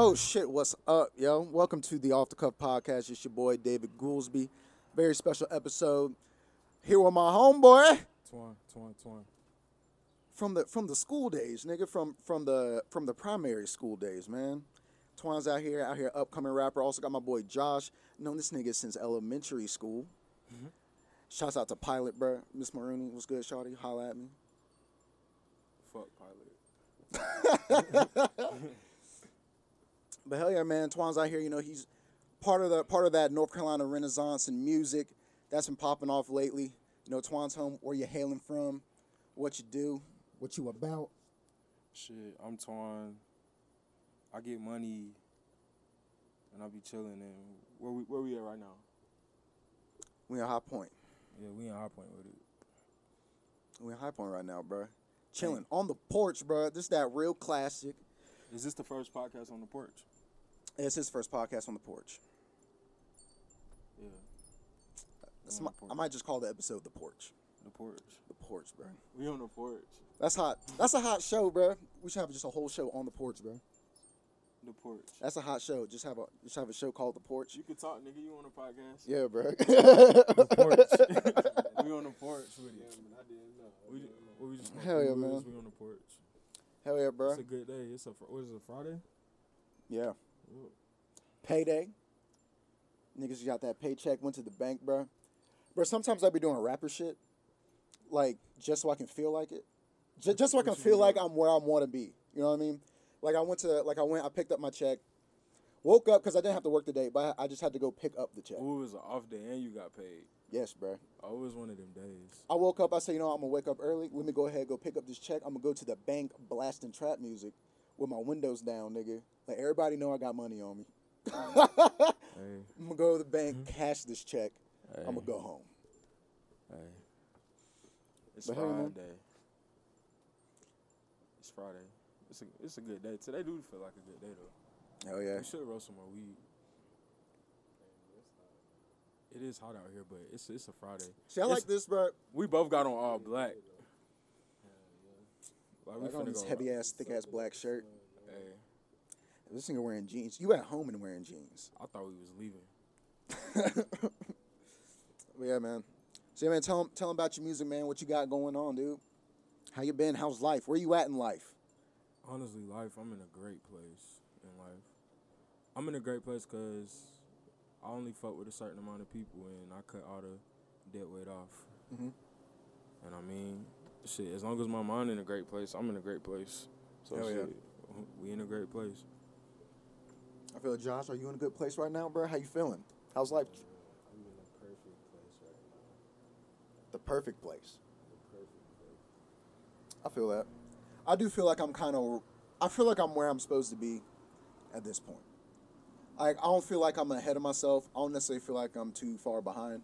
Oh shit, what's up, yo? Welcome to the Off the Cuff Podcast. It's your boy David Goolsby. Very special episode here with my homeboy Twan. From the school days, nigga. From the primary school days, man. Twan's out here, upcoming rapper. Also got my boy Josh. Known this nigga since elementary school. Mm-hmm. Shouts out to Pilot, bro. Miss Maroon, what's good, shawty? Holla at me. Fuck Pilot. But hell yeah, man, Twan's out here. You know, he's part of that North Carolina Renaissance in music that's been popping off lately. You know, Twan's home. Where you hailing from? What you do? What you about? Shit, I'm Twan. I get money, and I be chilling. And where we at right now? We in High Point. Yeah, we in High Point with it. We in High Point right now, bro. Chilling on the porch, bro. This that real classic. Is this the first podcast on the porch? It's his first podcast on the porch. Yeah. That's my, porch. I might just call the episode "The Porch." The porch. The porch, bro. We on the porch. That's hot. That's a hot show, bro. We should have just a whole show on the porch, bro. The porch. That's a hot show. Just have a show called The Porch. You can talk, nigga. You on a podcast? Yeah, bro. The porch. We on the porch with you. Yeah, I didn't know. We just hell yeah, man. We on the porch. Hell yeah, bro. It's a good day. It's a what is it, Friday? Yeah. Ooh. Payday. Niggas got that paycheck. Went to the bank, bro. Bro, sometimes I be doing rapper shit, like just so I can feel like it, just so I can feel like I'm where I want to be. You know what I mean? Like I picked up my check, woke up because I didn't have to work today, but I just had to go pick up the check. Ooh, it was an off day and you got paid. Yes, bro. Always one of them days. I woke up. I said, you know, I'm gonna wake up early. Let me go ahead, go pick up this check. I'm gonna go to the bank, blasting trap music, with my windows down, nigga. Let everybody know I got money on me. Hey. I'm gonna go to the bank, cash this check. Hey. I'm gonna go home. Hey. It's Friday. It's Friday. It's a good day. Today do feel like a good day though. Hell yeah. We should roll some more weed. It is hot out here, but it's a Friday. See, I like this, bro. We both got on all black. Like on this heavy ass, thick ass black shirt. Hey. This nigga wearing jeans. You at home and wearing jeans. I thought we was leaving. But yeah, man. So yeah, man, tell them about your music, man. What you got going on, dude? How you been? How's life? Where you at in life? Honestly, life, I'm in a great place in life. I'm in a great place because I only fuck with a certain amount of people, and I cut all the dead weight off. Mm-hmm. And I mean, shit, as long as my mind in a great place, I'm in a great place. So hell shit, yeah. We in a great place. I feel like, Josh, are you in a good place right now, bro? How you feeling? How's life? I'm in a perfect place right now. The perfect place. The perfect place. I feel that. I do feel like I'm where I'm supposed to be at this point. Like, I don't feel like I'm ahead of myself. I don't necessarily feel like I'm too far behind.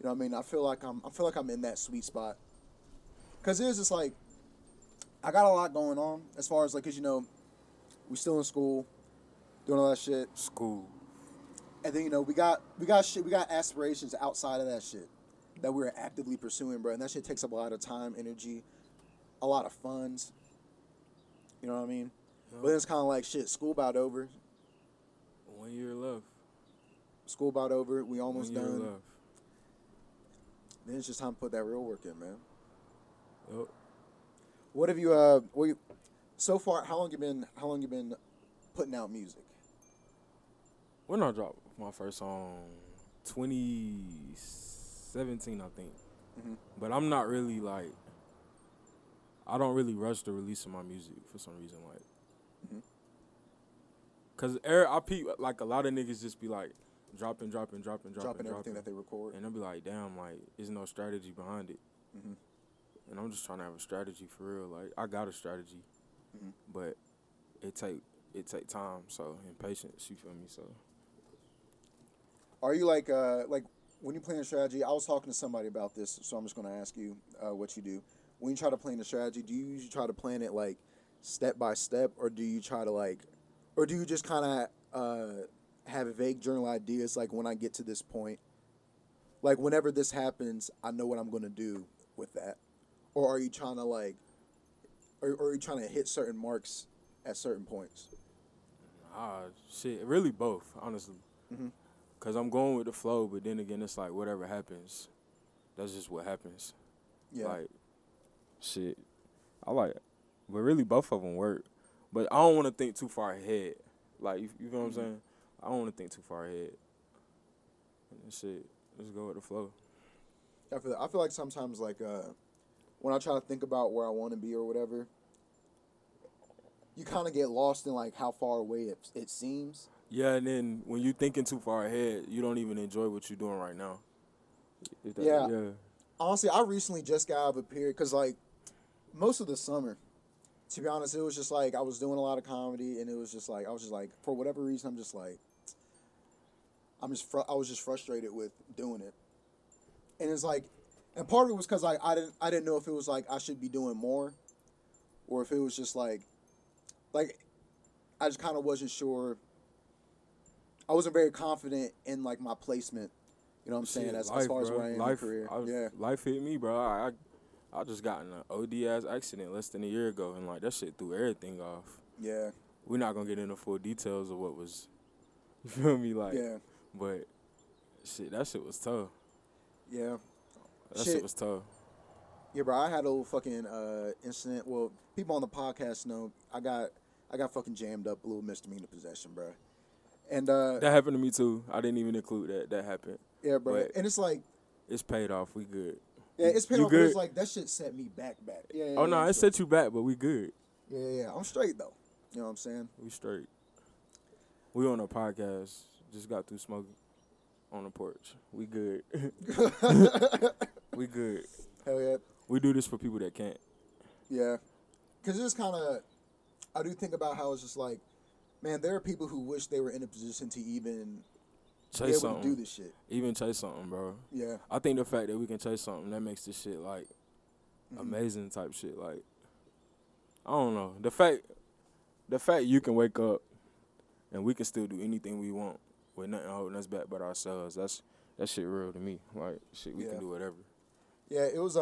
You know what I mean? I feel like I'm in that sweet spot. Cause it's just like, I got a lot going on as far as like, cause you know, we still in school, doing all that shit. School. And then, you know, we got aspirations outside of that shit that we're actively pursuing, bro. And that shit takes up a lot of time, energy, a lot of funds. You know what I mean? Yeah. But it's kind of like, shit, school about over. 1 year left. School about over. We almost 1 year done. Left. Then it's just time to put that real work in, man. Yep. What have you? So far, how long you been putting out music? When I dropped my first song, 2017, I think. Mm-hmm. But I'm not really like, I don't really rush the release of my music for some reason, like. Mm-hmm. Cause I peep, like a lot of niggas just be like dropping everything that they record, and they'll be like, damn, like there's no strategy behind it. Mm-hmm. And I'm just trying to have a strategy for real. Like I got a strategy, mm-hmm. but it take time, so and patience. You feel me? So. Are you like when you plan a strategy? I was talking to somebody about this, so I'm just gonna ask you what you do when you try to plan a strategy. Do you usually try to plan it like step by step, or do you try to like? Or do you just kind of have vague journal ideas, like when I get to this point, like whenever this happens, I know what I'm going to do with that? Or are you trying to like, or are you trying to hit certain marks at certain points? Shit, really both, honestly. Mm-hmm. Cause I'm going with the flow, but then again, it's like whatever happens, that's just what happens. Yeah. Like, shit, I like it. But really, both of them work. But I don't want to think too far ahead. Like, you know what I'm saying? I don't want to think too far ahead. And shit, just go with the flow. Yeah, I feel like sometimes, like, when I try to think about where I want to be or whatever, you kind of get lost in, like, how far away it seems. Yeah, and then when you're thinking too far ahead, you don't even enjoy what you're doing right now. Yeah. Honestly, I recently just got out of a period because, like, most of the summer, to be honest, it was just like I was doing a lot of comedy, and it was just like I was just like, for whatever reason, I was just frustrated with doing it, and it's like, and part of it was because like I didn't know if it was like I should be doing more, or if it was just like I just kind of wasn't sure. I wasn't very confident in like my placement. You know what I'm saying? As far as where I am in my career. Life hit me, bro. I just got in an OD-ass accident less than a year ago, and, like, that shit threw everything off. Yeah. We're not going to get into full details of what was, you feel me? Like, yeah. But, shit, that shit was tough. Yeah. That shit was tough. Yeah, bro, I had a little fucking incident. Well, people on the podcast know I got fucking jammed up, a little misdemeanor possession, bro. And that happened to me, too. I didn't even include that. That happened. Yeah, bro. But and it's like, it's paid off. We good. Yeah, it's paid off, but it's like, that shit set me back. Yeah, oh, no, it set you back, but we good. Yeah, I'm straight, though. You know what I'm saying? We straight. We on a podcast. Just got through smoking on the porch. We good. We good. Hell yeah. We do this for people that can't. Yeah. Because it's kind of, I do think about how it's just like, man, there are people who wish they were in a position to even chase something. Do this shit. Even chase something, bro. Yeah. I think the fact that we can chase something, that makes this shit, like, amazing type shit. Like, I don't know. The fact you can wake up and we can still do anything we want with nothing holding us back but ourselves, that shit real to me. Like, shit, we can do whatever. Yeah, it was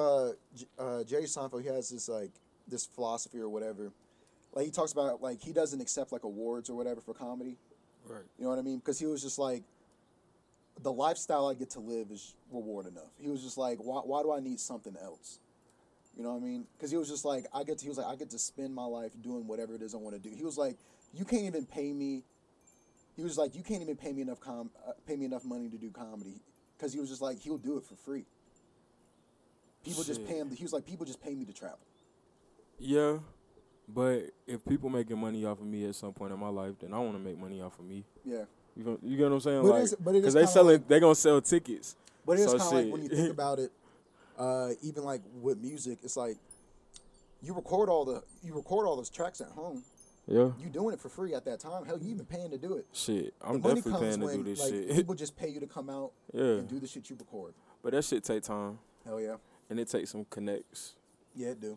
Jerry Seinfeld. He has this, like, this philosophy or whatever. Like, he talks about, like, he doesn't accept, like, awards or whatever for comedy. Right. You know what I mean? Because he was just like, the lifestyle I get to live is reward enough. He was just like, why do I need something else? You know what I mean? Because he was just like, I get to spend my life doing whatever it is I want to do. He was like, you can't even pay me. He was like, you can't even pay me enough money to do comedy. Because he was just like, he'll do it for free. People just pay him. He was like, people just pay me to travel. Yeah, but if people making money off of me at some point in my life, then I want to make money off of me. Yeah. You get what I'm saying? But like, because they're going to sell tickets. But it's so kind of like when you think about it, even like with music, it's like you record all those tracks at home. Yeah. You doing it for free at that time. Hell, you even paying to do it. Shit, I'm definitely paying to do this shit. People just pay you to come out and do the shit you record. But that shit take time. Hell yeah. And it takes some connects. Yeah, it do.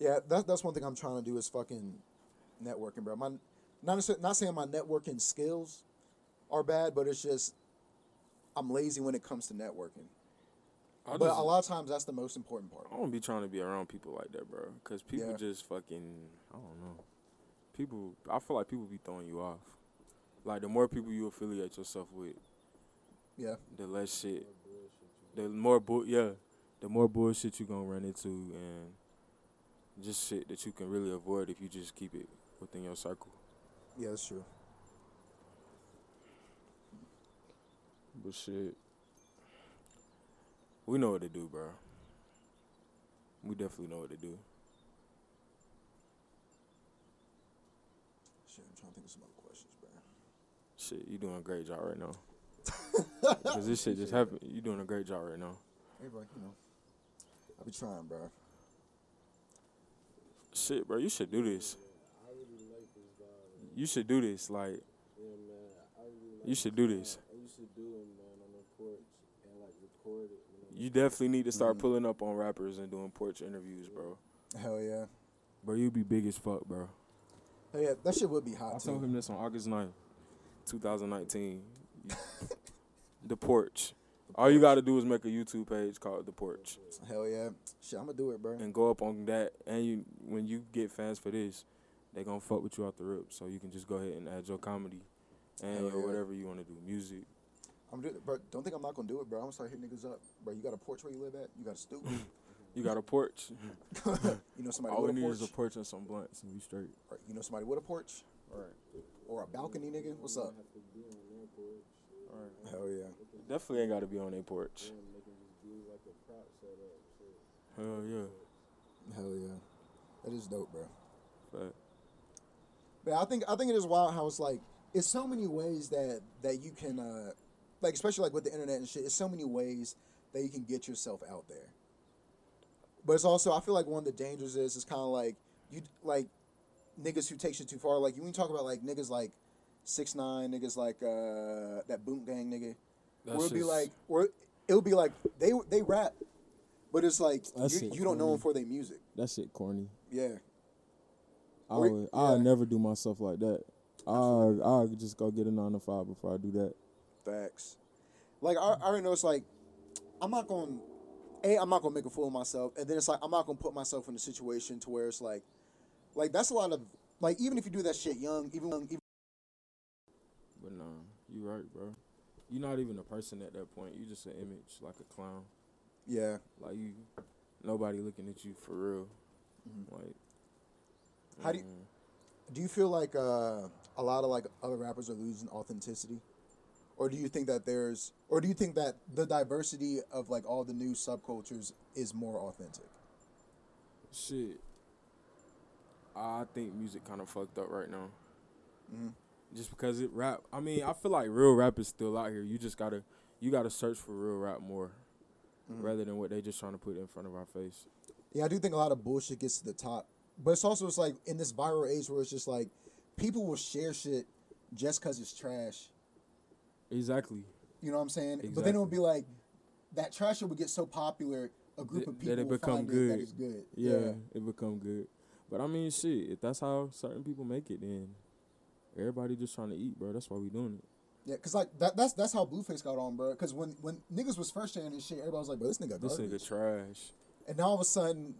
Yeah, that's one thing I'm trying to do is fucking networking, bro. Not saying my networking skills are bad, but it's just I'm lazy when it comes to networking. But a lot of times that's the most important part. I don't be trying to be around people like that, bro, because people just fucking, I don't know. People, I feel like people be throwing you off. Like, the more people you affiliate yourself with, the less shit, the more bullshit you gonna run into, and just shit that you can really avoid if you just keep it within your circle. Yeah, that's true. But shit, we know what to do, bro. We definitely know what to do. Shit, I'm trying to think of some other questions, bro. Shit, you doing a great job right now. Because this shit just happened. You doing a great job right now. Hey, bro, you know, I be trying, bro. Shit, bro, you should do this. You should do this, like. Yeah, man. You should do this. I used to do it, man, on the porch and like record it. You definitely need to start pulling up on rappers and doing porch interviews, bro. Hell yeah. Bro, you be big as fuck, bro. Hell yeah, that shit would be hot. I told him this on August 9th, 2019. The porch. All you gotta do is make a YouTube page called The Porch. Hell yeah. Shit, I'm gonna do it, bro. And go up on that, and you when you get fans for this. they gonna fuck with you out the rip. So you can just go ahead and add your comedy and or whatever you want to do, music. I'm doing, bro. Don't think I'm not gonna do it, bro. I'm gonna start hitting niggas up, bro. You got a porch where you live at? You got a stoop? You got a porch? You know somebody with a porch? All we need is a porch and some blunts, and we straight. Right. You know somebody with a porch? All right. Or a balcony, nigga? What's up? All right. Hell yeah. Definitely ain't gotta be on their porch. Hell yeah. Hell yeah. That is dope, bro. But, I think it is wild how it's like it's so many ways that you can. Like, especially, like, with the internet and shit, there's so many ways that you can get yourself out there. But it's also, I feel like one of the dangers is kind of, like, you, like, niggas who take shit too far. Like, you ain't talk about, like, niggas like 6ix9ine, niggas like that Boom Gang nigga. It'll be like, they rap, but it's like, you don't know them for their music. That shit corny. Yeah. I'll never do myself like that. I'll just go get a 9-to-5 before I do that. Facts. Like, I already know it's like, I'm not going to make a fool of myself. And then it's like, I'm not going to put myself in a situation to where it's like, that's a lot of, like, even if you do that shit young. But no, you right, bro. You're not even a person at that point. You're just an image, like a clown. Yeah. Like, nobody looking at you for real. Mm-hmm. Like. How do you feel like a lot of, like, other rappers are losing authenticity? Or do you think that the diversity of, like, all the new subcultures is more authentic? Shit. I think music kind of fucked up right now. Mm-hmm. Just because it rap. I mean, I feel like real rap is still out here. You just gotta search for real rap more, mm-hmm. rather than what they just trying to put in front of our face. Yeah, I do think a lot of bullshit gets to the top. But it's like, in this viral age where it's just, like, people will share shit just because it's trash. Exactly. You know what I'm saying? Exactly. But then it would be like, that trash shit would get so popular, a group of people would find good. That it's good. Yeah, it become good. But I mean, shit, if that's how certain people make it, then everybody just trying to eat, bro. That's why we doing it. Yeah, because, like, that's how Blueface got on, bro. Because when niggas was first sharing this shit, everybody was like, bro, this nigga garbage. This nigga trash. And now all of a sudden,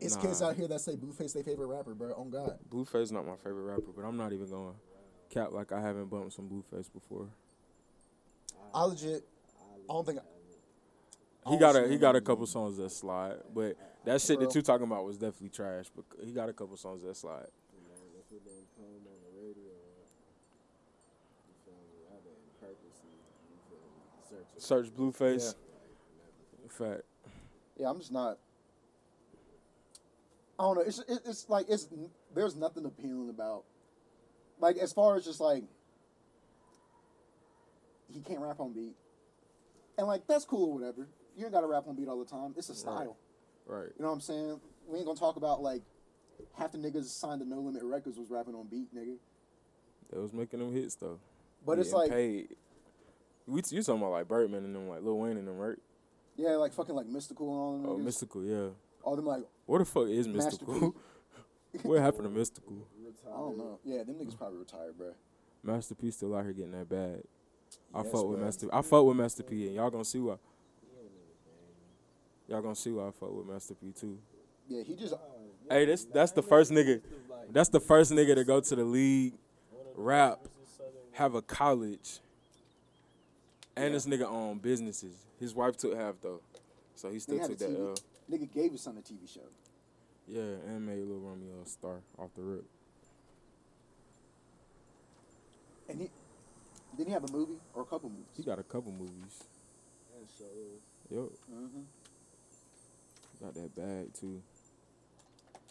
it's kids out here that say Blueface they favorite rapper, bro. Oh, God. Blueface not my favorite rapper, but I'm not even going cap, like, I haven't bumped some Blueface before. He got a couple songs that slide, but that shit that you talking about was definitely trash. But he got a couple songs that slide. Search Blueface. Yeah. Fact. Yeah, I'm just not. I don't know. It's like there's nothing appealing about. Like, as far as just, like, he can't rap on beat. And, like, that's cool or whatever. You ain't got to rap on beat all the time. It's a style. Right. You know what I'm saying? We ain't going to talk about, like, half the niggas signed to No Limit Records was rapping on beat, nigga. That was making them hits, though. But it's like. Paid. You talking about, like, Birdman and them, like, Lil Wayne and them, right? Yeah, like, fucking, like, Mystical and all them. Oh, niggas. Mystical, yeah. All them, like. What the fuck is Mystical? What happened to Mystical? I don't know. Yeah, them niggas probably retired, bro. Master P still out here getting that bag. I fuck with Master P, and y'all gonna see why. Y'all gonna see why I fuck with Master P too. Yeah, he just. Hey, that's the first nigga. That's the first nigga to go to the league, rap, have a college, and this nigga own businesses. His wife took half though, so he still took that L. Nigga gave his son a TV show. Yeah, and made Lil Romeo a star off the rip. And didn't he have a movie or a couple movies? He got a couple movies. And so. Yep. Mm-hmm. Got that bag, too.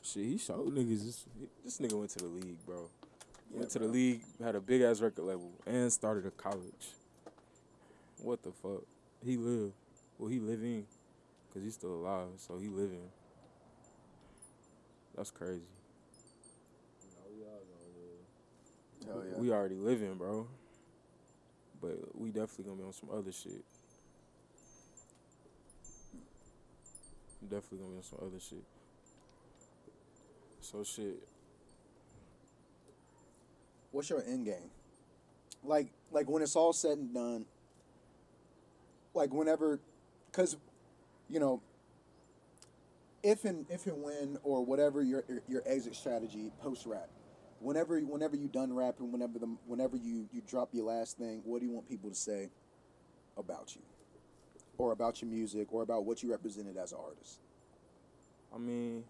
Shit, he showed niggas. This nigga went to the league, bro. Yeah, went to the league, had a big-ass record label, and started a college. What the fuck? He lived. Well, he living, because he's still alive, so he living. That's crazy. Hell yeah. We already living, bro. But we definitely gonna be on some other shit. So shit. What's your end game? Like when it's all said and done. Like whenever, cause, you know, if and when, or whatever your exit strategy post rap, whenever you done rapping, whenever you drop your last thing, what do you want people to say about you, or about your music, or about what you represented as an artist? I mean,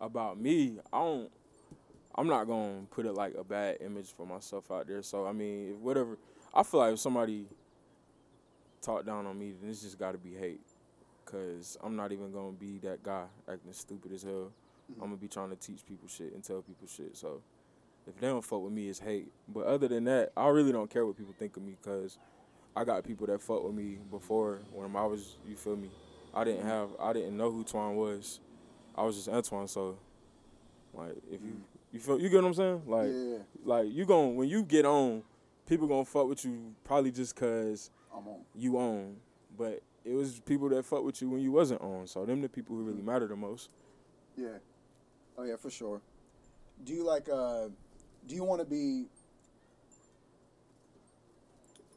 about me, I'm not gonna put it like a bad image for myself out there. So I mean, I feel like if somebody talk down on me, then it's just gotta be hate. Cause I'm not even gonna be that guy acting stupid as hell. Mm-hmm. I'm gonna be trying to teach people shit and tell people shit. So if they don't fuck with me, it's hate. But other than that, I really don't care what people think of me, cause I got people that fuck with me before when I was, you feel me? I didn't know who Twan was. I was just Antoine. So like, if you get what I'm saying? Like, yeah. Like when you get on, people gonna fuck with you probably just cause you on, but it was people that fuck with you when you wasn't on. So them the people who really matter the most. Yeah. Oh yeah, for sure. Do you like do you want to be,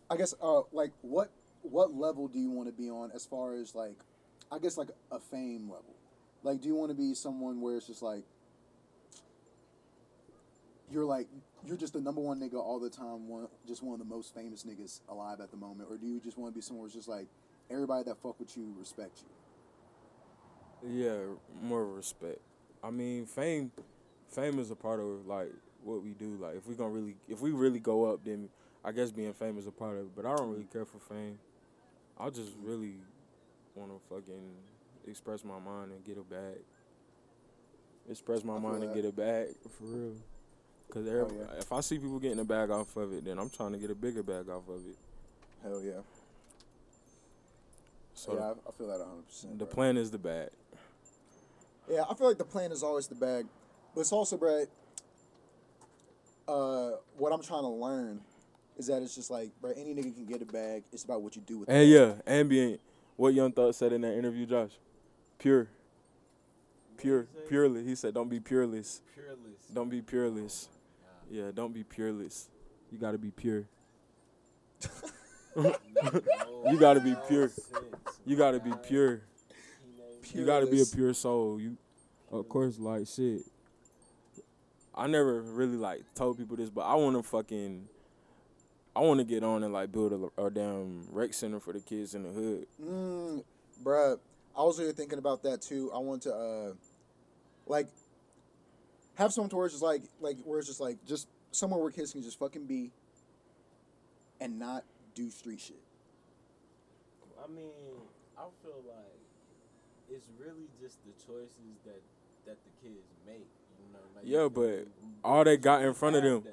I guess, like what level do you want to be on as far as like, I guess like a fame level? Like, do you want to be someone where it's just like you're just the number one nigga all the time, one of the most famous niggas alive at the moment, or do you just want to be somewhere where it's just like everybody that fuck with you respect you? Yeah, more respect. I mean, fame is a part of like what we do. Like, if we really go up, then I guess being famous is a part of it. But I don't really care for fame. I just really want to fucking express my mind and get a bag. For real. Cause if I see people getting a bag off of it, then I'm trying to get a bigger bag off of it. Hell yeah. So yeah, I feel that 100%. The plan is the bag. Yeah, I feel like the plan is always the bag. But it's also, Brad, what I'm trying to learn is that it's just like, bro, any nigga can get a bag. It's about what you do with it. And yeah, ambient. What Young Thug said in that interview, Josh? Purely. He said, don't be pureless. Don't be pureless. Oh, yeah, don't be pureless. You got to be pure. You got to be pure. You gotta be pure. You gotta be a pure soul. You, of course, like shit. I never really like told people this, but I wanna get on and like build a damn rec center for the kids in the hood. Bruh, I was really thinking about that too. I want to like have some towards just like where it's just like just somewhere where kids can just fucking be and not do street shit. I mean, I feel like it's really just the choices that the kids make. You know, like all they got in front of them.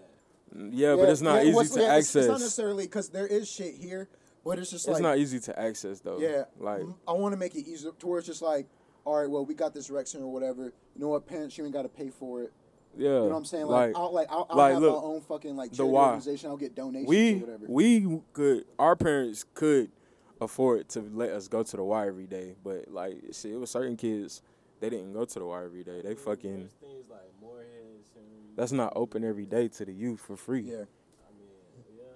Yeah, but it's not easy to access. It's not necessarily because there is shit here, but it's just like... It's not easy to access, though. Yeah. Like, I want to make it easier towards just like, all right, well, we got this rec center or whatever. You know what, parents, you ain't got to pay for it. Yeah. You know what I'm saying? I'll have my own fucking like charity organization. I'll get donations or whatever. We could... Our parents could afford to let us go to the Y every day, but like, see, it was certain kids, they didn't go to the Y every day. They fucking... Things like Moreheads and... That's not open every day to the youth for free. Yeah. I mean, yeah.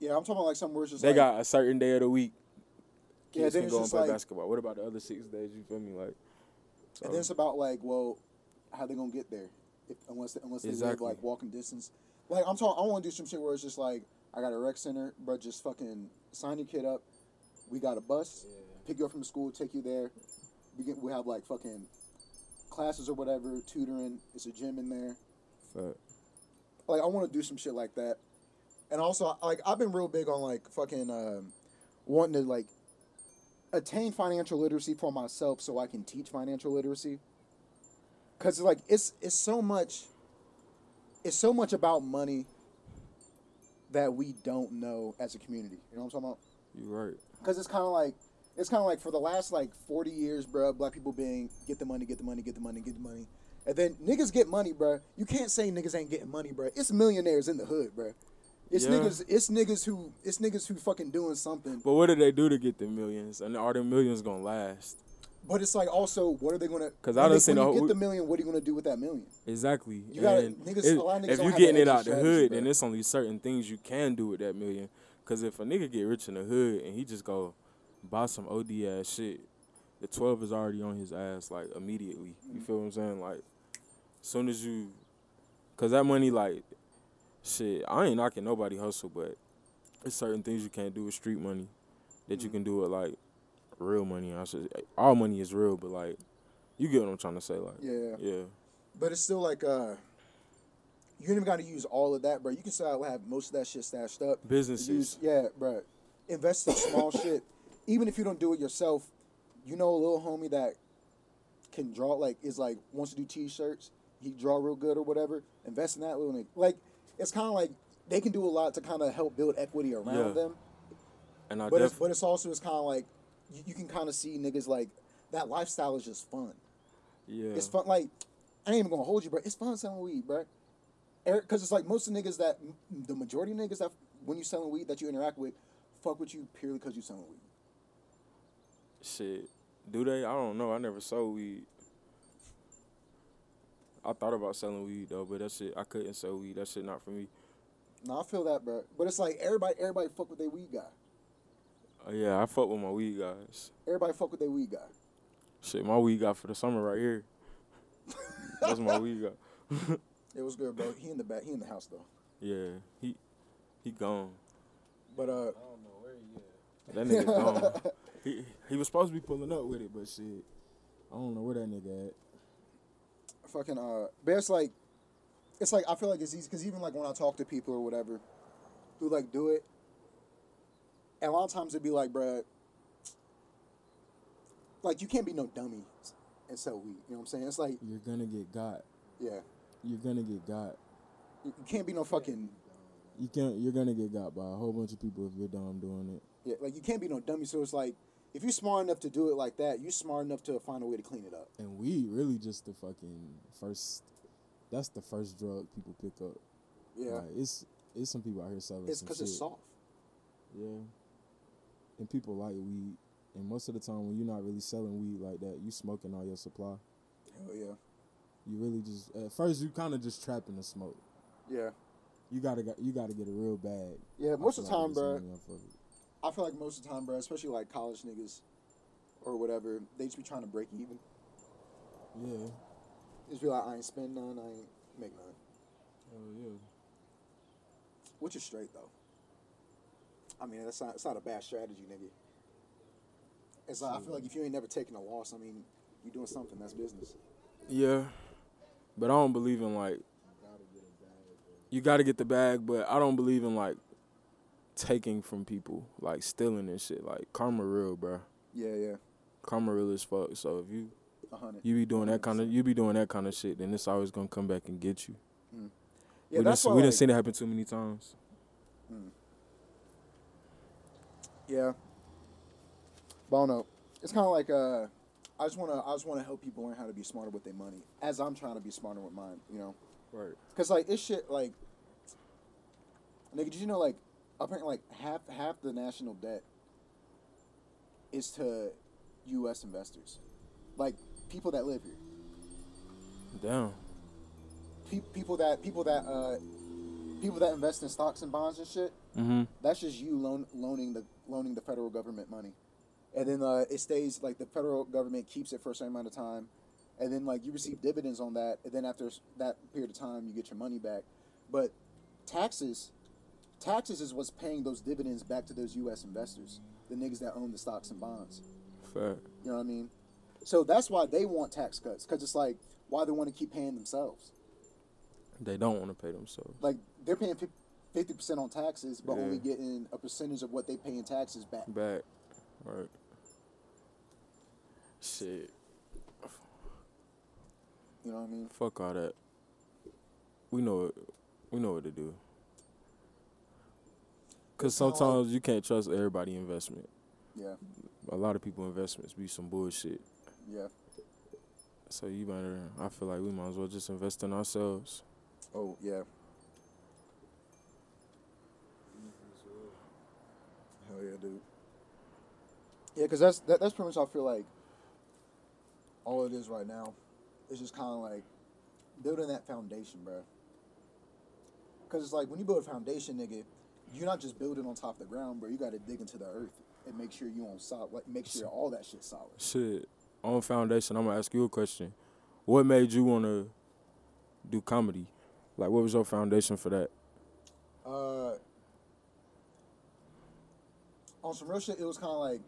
Yeah, I'm talking about like somewhere it's just they got a certain day of the week. Kids can go and play basketball. What about the other 6 days? You feel me? Like, so. And then it's about like, well, how they gonna get there? Unless they live like walking distance. Like, I want to do some shit where it's just like, I got a rec center, but just fucking sign your kid up. We got a bus, pick you up from school, take you there. We have like fucking classes or whatever, tutoring. It's a gym in there. Fuck. Like, I want to do some shit like that. And also, like, I've been real big on like fucking wanting to like attain financial literacy for myself so I can teach financial literacy. Cause like it's so much about money that we don't know as a community. You know what I'm talking about? You're right. Because it's kind of like for the last like 40 years, bro, black people being get the money. And then niggas get money, bro. You can't say niggas ain't getting money, bro. It's millionaires in the hood, bro. It's niggas who fucking doing something. But what do they do to get the millions? And are the millions going to last? But it's like also, what are they gonna? Because I don't see no. When you get the million, what are you gonna do with that million? Exactly. You got niggas. A lot of niggas. If you're getting it out the hood, then it's only certain things you can do with that million. Because if a nigga get rich in the hood and he just go buy some OD ass shit, the 12 is already on his ass, like, immediately. You feel what I'm saying? Like, as soon as you, because that money, like, shit, I ain't knocking nobody hustle, but there's certain things you can't do with street money that you can do with, like, real money. I should, all money is real, but, like, you get what I'm trying to say, like. Yeah. Yeah. But it's still, like, you ain't even got to use all of that, bro. You can still have most of that shit stashed up. Businesses. Yeah, bro. Invest in small shit. Even if you don't do it yourself, you know a little homie that can draw, like, is, like, wants to do T-shirts. He draw real good or whatever. Invest in that little nigga. Like, it's kind of like they can do a lot to kind of help build equity around them. And it's also, it's kind of like, you can kind of see niggas, like, that lifestyle is just fun. Yeah. It's fun. Like, I ain't even going to hold you, bro. It's fun selling weed, bro. Because it's like most of the niggas that, the majority of niggas that, when you selling weed that you interact with, fuck with you purely because you selling weed. Shit. Do they? I don't know. I never sold weed. I thought about selling weed, though, but that shit, I couldn't sell weed. That shit not for me. No, I feel that, bro. But it's like everybody fuck with their weed guy. Yeah, I fuck with my weed guys. Everybody fuck with their weed guy. Shit, my weed guy for the summer right here. That's my weed guy. It was good, bro. He in the back. He in the house, though. Yeah, he gone. But I don't know where he at. That nigga gone. He was supposed to be pulling up with it, but shit, I don't know where that nigga at. Fucking but it's like I feel like it's easy because even like when I talk to people or whatever, who like do it, and a lot of times it'd be like, bruh, like you can't be no dummy and sell weed. You know what I'm saying? It's like you're gonna get got. Yeah. You're gonna get got. You can't be no fucking. You're gonna get got by a whole bunch of people if you're dumb doing it. Yeah, like you can't be no dummy. So it's like, if you're smart enough to do it like that, you're smart enough to find a way to clean it up. And weed really just the fucking first. That's the first drug people pick up. Yeah, like, it's some people out here selling. It's because it's soft. Yeah, and people like weed, and most of the time when you're not really selling weed like that, you smoking all your supply. Hell yeah. You really just at first you kind of just trapping the smoke. Yeah. You gotta get a real bag. Yeah, most of the time, bro. I feel like most of the time, bro, especially like college niggas or whatever, they just be trying to break even. Yeah. Just be like, I ain't spend none, I ain't make none. Oh yeah. Which is straight though. I mean, it's not a bad strategy, nigga. It's like, I feel like if you ain't never taking a loss, I mean, you doing something that's business. Yeah. But I don't believe in, like, you got to get the bag, but I don't believe in, like, taking from people, like, stealing and shit. Like, karma real, bro. Yeah, yeah. Karma real as fuck. So if you be doing that kind of shit, then it's always going to come back and get you. Mm. Yeah, we done seen it happen too many times. Mm. Yeah. But I don't know. It's kind of like, I just wanna help people learn how to be smarter with their money, as I'm trying to be smarter with mine, you know. Right. Cause like this shit, like, nigga, did you know like apparently like half the national debt is to U.S. investors, like people that live here. Damn. People that invest in stocks and bonds and shit. Mm-hmm. That's just you loaning the federal government money. And then it stays, like, the federal government keeps it for a certain amount of time. And then, like, you receive dividends on that. And then after that period of time, you get your money back. But taxes is what's paying those dividends back to those U.S. investors, the niggas that own the stocks and bonds. Fair. You know what I mean? So that's why they want tax cuts, because it's, like, why they want to keep paying themselves. They don't want to pay themselves. Like, they're paying 50% on taxes, but only getting a percentage of what they pay in taxes back. Back. Right. Shit. You know what I mean? Fuck all that. We know what to do. Cause sometimes you can't trust everybody investment. Yeah. A lot of people investments be some bullshit. Yeah. So I feel like we might as well just invest in ourselves. Oh yeah. Hell yeah, dude. Yeah, cause that's pretty much how I feel like all it is right now. It's just kind of like building that foundation, bro. Because it's like when you build a foundation, nigga, you're not just building on top of the ground, bro. You got to dig into the earth. and make sure you on solid. Like, make sure all that shit's solid. Shit. On foundation, I'm gonna ask you a question. What made you wanna do comedy? Like, what was your foundation for that? On some real shit, it was kind of like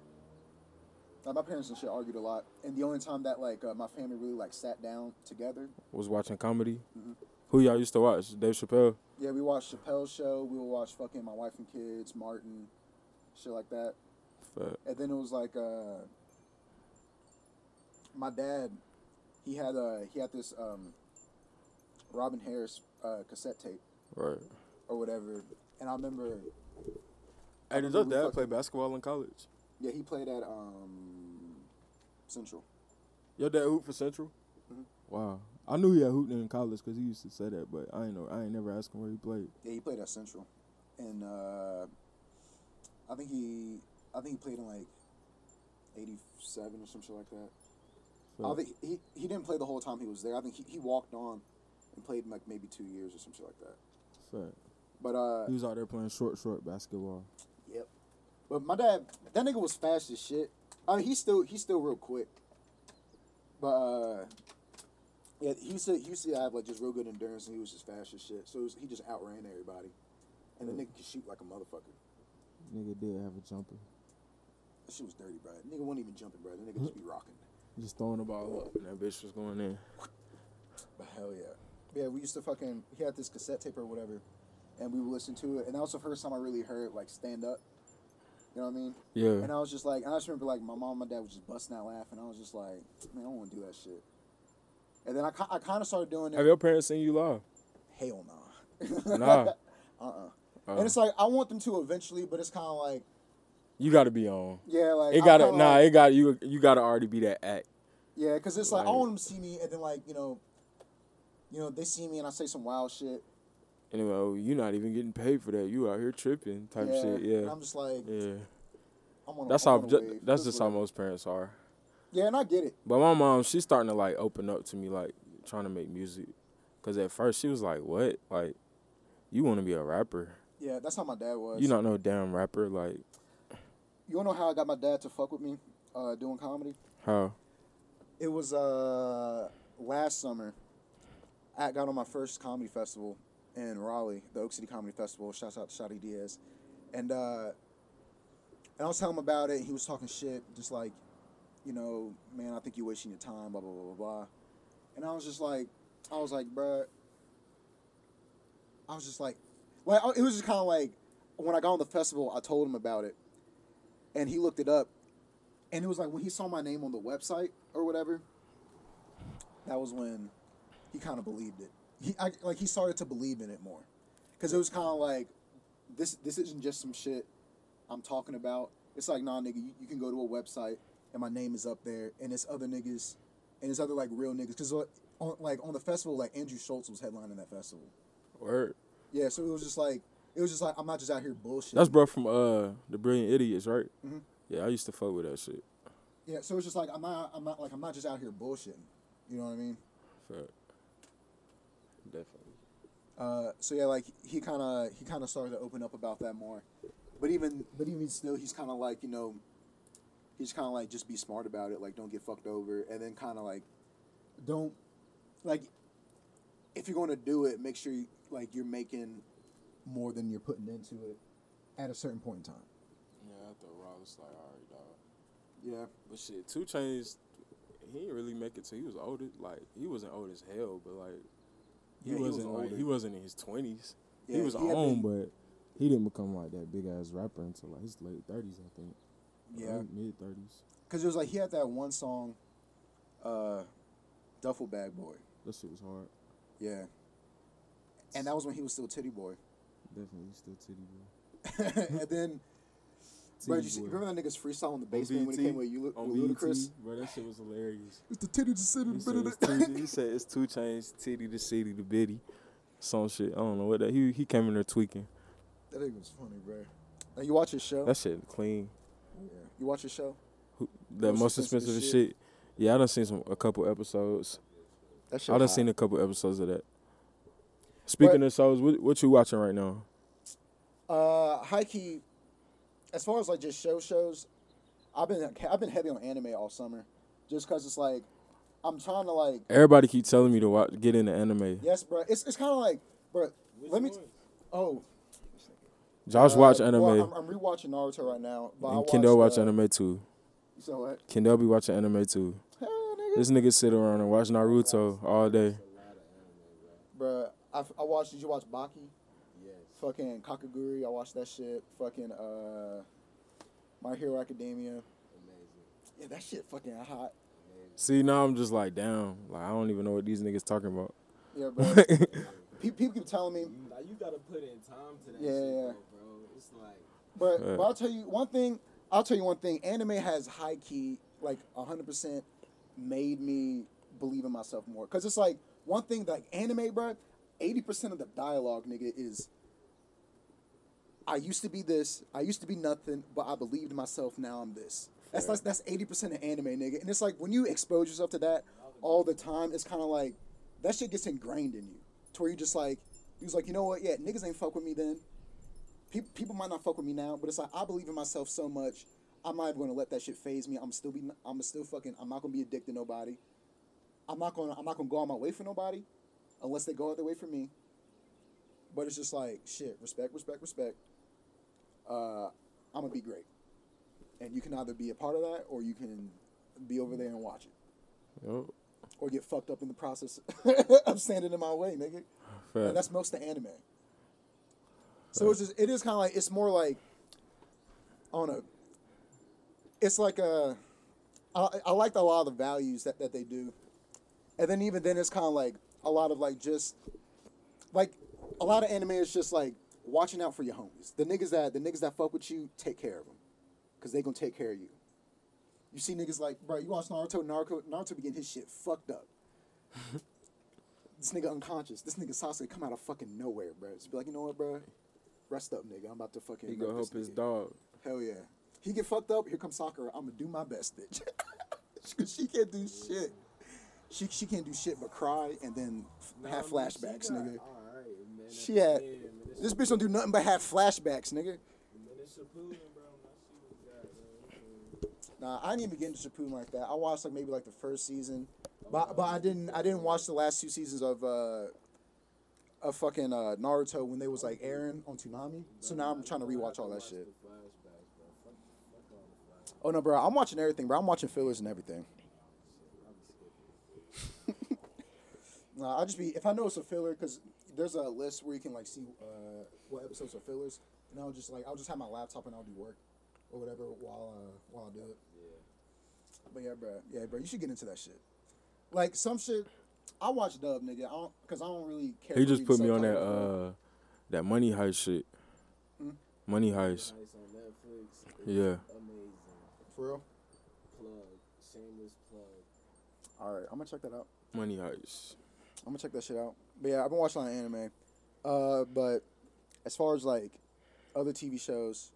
my parents and shit argued a lot, and the only time that my family really sat down together was watching comedy. Mm-hmm. Who y'all used to watch? Dave Chappelle. Yeah, we watched Chappelle's show. We would watch fucking My Wife and Kids, Martin, shit like that. Fact. And then it was my dad. He had this Robin Harris cassette tape, right, or whatever. And I remember. Hey, did your dad play basketball in college? Yeah, he played at Central. Your dad hooped for Central? Mm-hmm. Wow. I knew he had hooped in college because he used to say that, but I ain't never asked him where he played. Yeah, he played at Central. And I think he played in 87 or some shit like that. So, I think he didn't play the whole time he was there. I think he walked on and played in maybe 2 years or some shit like that. So, but he was out there playing short basketball. Yep. But my dad, that nigga was fast as shit. I mean, he's still real quick. But yeah, he used to have just real good endurance, and he was just fast as shit. So he just outran everybody, and the nigga could shoot like a motherfucker. Nigga did have a jumper. That shit was dirty, bro. Nigga wasn't even jumping, bro. The nigga just be rocking. Just throwing the ball up, and that bitch was going in. But hell yeah, we used to he had this cassette tape or whatever, and we would listen to it, and that was the first time I really heard stand up. You know what I mean? Yeah. And I was just I just remember my mom and my dad was just busting out laughing. I was just man, I don't want to do that shit. And then I kind of started doing it. Have your parents seen you live? Hell no. Nah. And it's I want them to eventually, but it's kind of you got to be on. Yeah, you got to already be that act. Yeah, because it's I want them to see me, and then they see me and I say some wild shit. Anyway, you're not even getting paid for that. You out here tripping type shit. Yeah, and I'm just yeah. That's just how most parents are. Yeah, and I get it. But my mom, she's starting to open up to me, trying to make music, because at first she was like, "What? You want to be a rapper?" Yeah, that's how my dad was. You're not no damn rapper, You wanna know how I got my dad to fuck with me, doing comedy? How? It was last summer. I got on my first comedy festival in Raleigh, the Oak City Comedy Festival. Shouts out to Shotty Diaz. And I was telling him about it. He was talking shit, just man, I think you're wasting your time, blah, blah, blah, blah, blah. And I was like, bruh, I was just it was just when I got on the festival, I told him about it. And he looked it up. And it was when he saw my name on the website or whatever, that was when he kind of believed it. He started to believe in it more, because it was kind of this isn't just some shit I'm talking about. It's nah, nigga, you can go to a website and my name is up there, and it's other niggas, and it's other real niggas. Because on the festival, Andrew Schultz was headlining that festival. Word. Yeah, so it was just I'm not just out here bullshit. That's bro from the Brilliant Idiots, right? Mm-hmm. Yeah, I used to fuck with that shit. Yeah, so it's just I'm not just out here bullshitting. You know what I mean? Fair. Definitely. So yeah, he kind of started to open up about that more, but even still, he's kind of he's kind of just be smart about it, don't get fucked over, and then kind of don't if you're going to do it, make sure you, you're making more than you're putting into it at a certain point in time. Yeah, after a while, it's all right, dog. Yeah, but shit, 2 Chainz, he didn't really make it till he was older. He wasn't old as hell, but he wasn't in his 20s. Yeah, he was on, but he didn't become that big ass rapper until his late 30s, I think. Yeah, mid 30s. Cause it was he had that one song, "Duffel Bag Boy." That shit was hard. Yeah, and that was when he was still Titty Boy. Definitely still Titty Boy. And then, bro, you remember that nigga's freestyle in the basement when he came with Ludacris? Bro, that shit was hilarious. It's the titty to city to bitty. He said it's 2 Chainz, titty to city to bitty. Some shit. I don't know what that. He came in there tweaking. That nigga was funny, bro. Like, you watch his show? That shit clean. Yeah. You watch his show? The most expensive shit? Yeah, I done seen a couple episodes. That shit. I done seen a couple episodes of that. Speaking of shows, what you watching right now? High key. as far as like just shows, I've been heavy on anime all summer, just because it's like I'm trying to like. Everybody keep telling me to watch, get into anime. Yes, bro. It's kind of like, bro. Josh, watch anime. Well, I'm rewatching Naruto right now. And Kendall watch anime too. You said what? Kendall be watching anime too. Hell, nigga. This nigga sit around and watch Naruto all day. Bruh, I watched. Did you watch Baki? Yes. Fucking Kakaguri. I watched that shit. Fucking My Hero Academia. Amazing. Yeah, that shit fucking hot. Amazing. See, now I'm just like, damn. Like I don't even know what these niggas talking about. Yeah, bro. People keep telling me you gotta put in time to that shit, bro. It's like, but I'll tell you one thing. Anime has high key like 100% made me believe in myself more. Cause it's like one thing like anime, bro. 80% of the dialogue, nigga, is I used to be this, I used to be nothing, but I believed in myself. Now I'm this. That's 80% of anime, nigga. And it's like when you expose yourself to that all the time, it's kind of like that shit gets ingrained in you. To where you just like, he was like, you know what? Yeah, niggas ain't fuck with me then. People might not fuck with me now, but it's like I believe in myself so much, I'm not going to let that shit phase me. I'm not gonna be a dick to nobody. I'm not gonna go out my way for nobody, unless they go out their way for me. But it's just like shit. Respect. I'm gonna be great, and you can either be a part of that or you can be over there and watch it. Yep. Or get fucked up in the process of standing in my way, nigga. Fair. And that's most of anime. So it is kind of like, it's more like, I don't know. It's like a, I liked a lot of the values that they do. And then even then, it's kind of like a lot of like just, like a lot of anime is just like watching out for your homies. The niggas that fuck with you, take care of them. Because they gonna take care of you. You see niggas like, bro, you watch Naruto be getting his shit fucked up. This nigga unconscious. This nigga Sasuke come out of fucking nowhere, bro. Just be like, you know what, bro? Rest up, nigga. I'm about to fucking... He gonna help his dog. Hell yeah. He get fucked up, here comes Sakura. I'm gonna do my best, bitch. Because she can't do shit. She can't do shit but cry and then have flashbacks, nigga. All right, man. She had... Yeah, man, this bitch don't do nothing but have flashbacks, nigga. Nah, I didn't even get into Shippuden like that. I watched like maybe like the first season, but I didn't watch the last two seasons of fucking Naruto when they was like airing on Toonami. So now I'm trying to rewatch all that shit. Oh no, bro, I'm watching everything, bro. I'm watching fillers and everything. Nah, I'll just be if I know it's a filler because there's a list where you can like see what episodes are fillers, and I'll just have my laptop and I'll do work or whatever while I do it. But yeah, bro, you should get into that shit. Like some shit, I watch dub, nigga, because I don't really care. He just put me on that that Money Heist shit. Mm-hmm. Money Heist. On Netflix. Yeah. Amazing. For real. Plug, shameless plug. All right, I'm gonna check that out. Money Heist. I'm gonna check that shit out. But yeah, I've been watching a lot of anime. But as far as like other TV shows.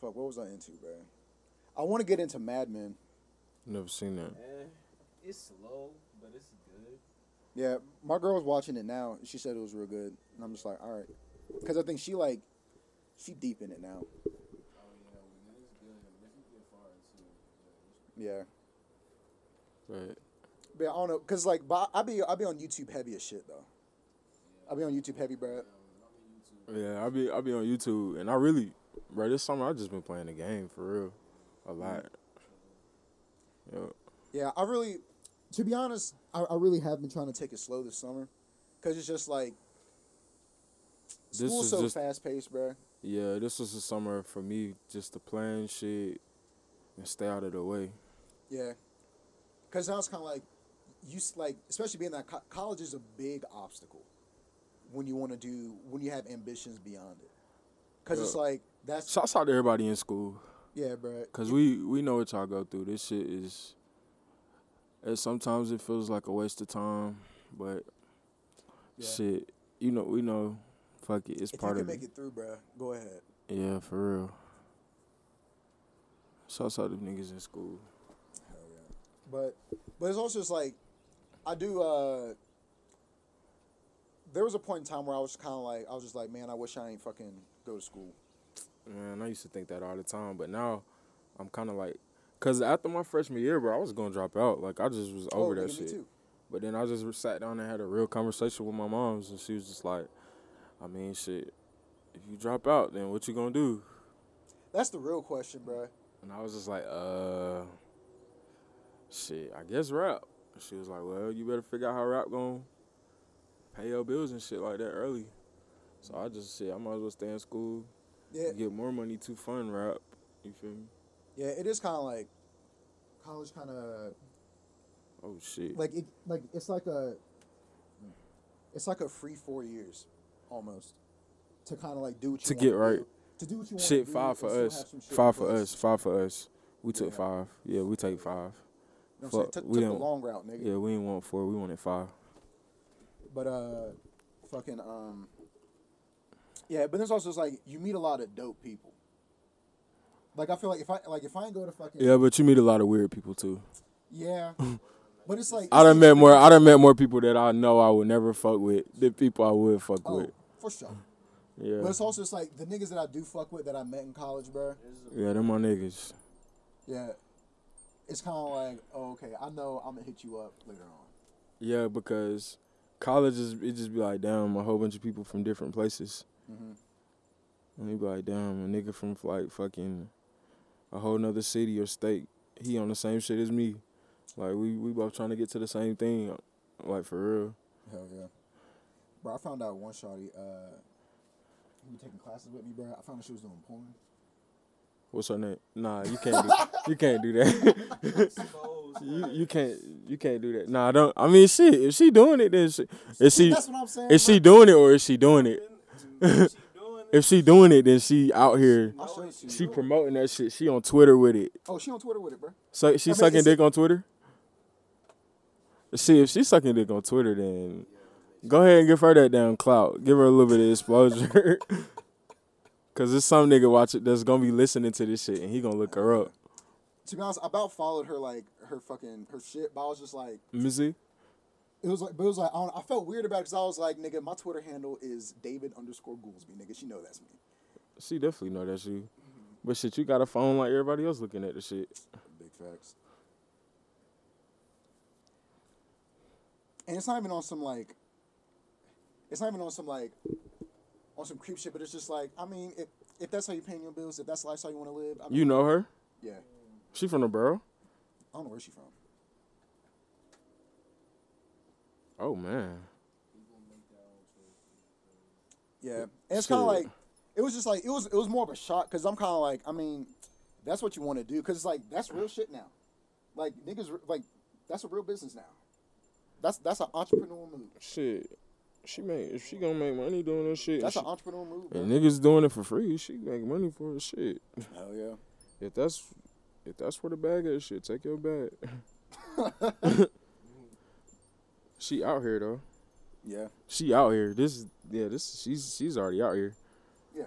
Fuck, what was I into, bro? I want to get into Mad Men. Never seen that. It's slow, but it's good. Yeah, my girl was watching it now. And she said it was real good. And I'm just like, all right. Because I think she deep in it now. Oh, yeah. Right. But I don't know. Because, like, I be on YouTube heavy as shit, though. Yeah. I be on YouTube heavy, bro. Yeah, I be on YouTube. And I really... Bro, this summer I've just been playing the game for real, a lot. Yeah, I really, to be honest, I really have been trying to take it slow this summer, cause it's just like school's so fast paced, bro. Yeah, this was the summer for me just to plan shit and stay out of the way. Yeah, cause now it's kind of like you like, especially being that college is a big obstacle when you want to do when you have ambitions beyond it, cause it's like. Shouts out to everybody in school. Yeah, bro. Cause we know what y'all go through. This shit is. And sometimes it feels like a waste of time, but shit, we know. Fuck it, it's if part of it. If you can make it through, bro, go ahead. Yeah, for real. Shouts out to niggas in school. Hell yeah. But it's also just like, I do. there was a point in time where I was kind of like, I was just like, man, I wish I ain't fucking go to school. Man, I used to think that all the time, but now I'm kind of like, because after my freshman year, bro, I was going to drop out. Like, I just was over that shit. Too. But then I just sat down and had a real conversation with my moms, and she was just like, I mean, shit, if you drop out, then what you going to do? That's the real question, bro. And I was just like, shit, I guess rap. She was like, well, you better figure out how rap going to pay your bills and shit like that early. So I just said, I might as well stay in school, and get more money to fund rap. You feel me? Yeah, it is kind of like college kind of... Oh, shit. It's like a free 4 years, almost, to kind of like do what you want to get right. To do what you want to do. Five for us. We took 5. Yeah, we take 5. You know what I'm saying? Took the long route, nigga. Yeah, we didn't want 4. We wanted 5. But, yeah, but there's also just like, you meet a lot of dope people. Like, I feel like if I ain't go to fucking... Yeah, but you meet a lot of weird people, too. Yeah. But it's like... I done met more people that I know I would never fuck with than people I would fuck with. For sure. Yeah. But it's also just like, the niggas that I do fuck with that I met in college, bro. Yeah, they're my niggas. Yeah. It's kind of like, oh, okay, I know I'm going to hit you up later on. Yeah, because college, it just be like, damn, a whole bunch of people from different places. Mm-hmm. And you be like, damn, a nigga from, like, fucking... a whole nother city or state, he on the same shit as me. Like, we both trying to get to the same thing, like, for real. Hell yeah. Bro, I found out one shawty, who was taking classes with me, bro. I found out she was doing porn. What's her name? Nah, you can't do that. you can't do that. Nah, don't. I mean, shit, if she doing it, then she... That's what I'm saying. Is she doing it or is she doing it? If she doing it, then she out here. She promoting that shit. She on Twitter with it. Oh, she on Twitter with it, bro. So she sucking dick on Twitter? See, if she sucking dick on Twitter, then go ahead and give her that damn clout. Give her a little bit of exposure. Because there's some nigga watching that's going to be listening to this shit, and he going to look her up. To be honest, I about followed her, like, her shit, but I was just like... Mizzy? It was like I felt weird about it because I was like, nigga, my Twitter handle is David_Goolsby, nigga. She know that's me. She definitely know that's you. Mm-hmm. But shit, you got a phone like everybody else looking at the shit. Big facts. And it's not even on some creep shit, but it's just like, I mean, if that's how you paying your bills, if that's the lifestyle you want to live. I mean, you know her? Yeah. She from the borough? I don't know where she from. Oh, man. Yeah. And it's kind of like, it was just like, it was more of a shock because I'm kind of like, I mean, that's what you want to do because it's like, that's real shit now. Like, niggas, like, that's a real business now. That's an entrepreneurial move. Shit. If she going to make money doing that shit. That's an entrepreneurial move. Bro. And niggas doing it for free, she make money for her shit. Hell yeah. If that's where the bag is, shit, take your bag. She out here though. Yeah. She out here. She's already out here. Yeah.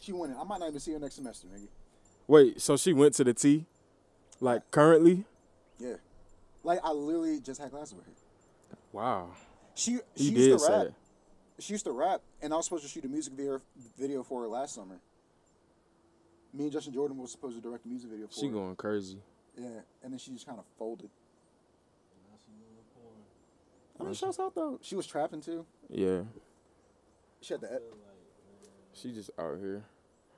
She went in. I might not even see her next semester, nigga. Wait, so she went to the T? Like currently? Yeah. Like I literally just had classes with her. Wow. She used to rap. She used to rap and I was supposed to shoot a music video for her last summer. Me and Justin Jordan was supposed to direct a music video for her. She going crazy. Yeah. And then she just kind of folded. I mean, shouts out though. She was trapping too. Yeah. She had that. She just out here.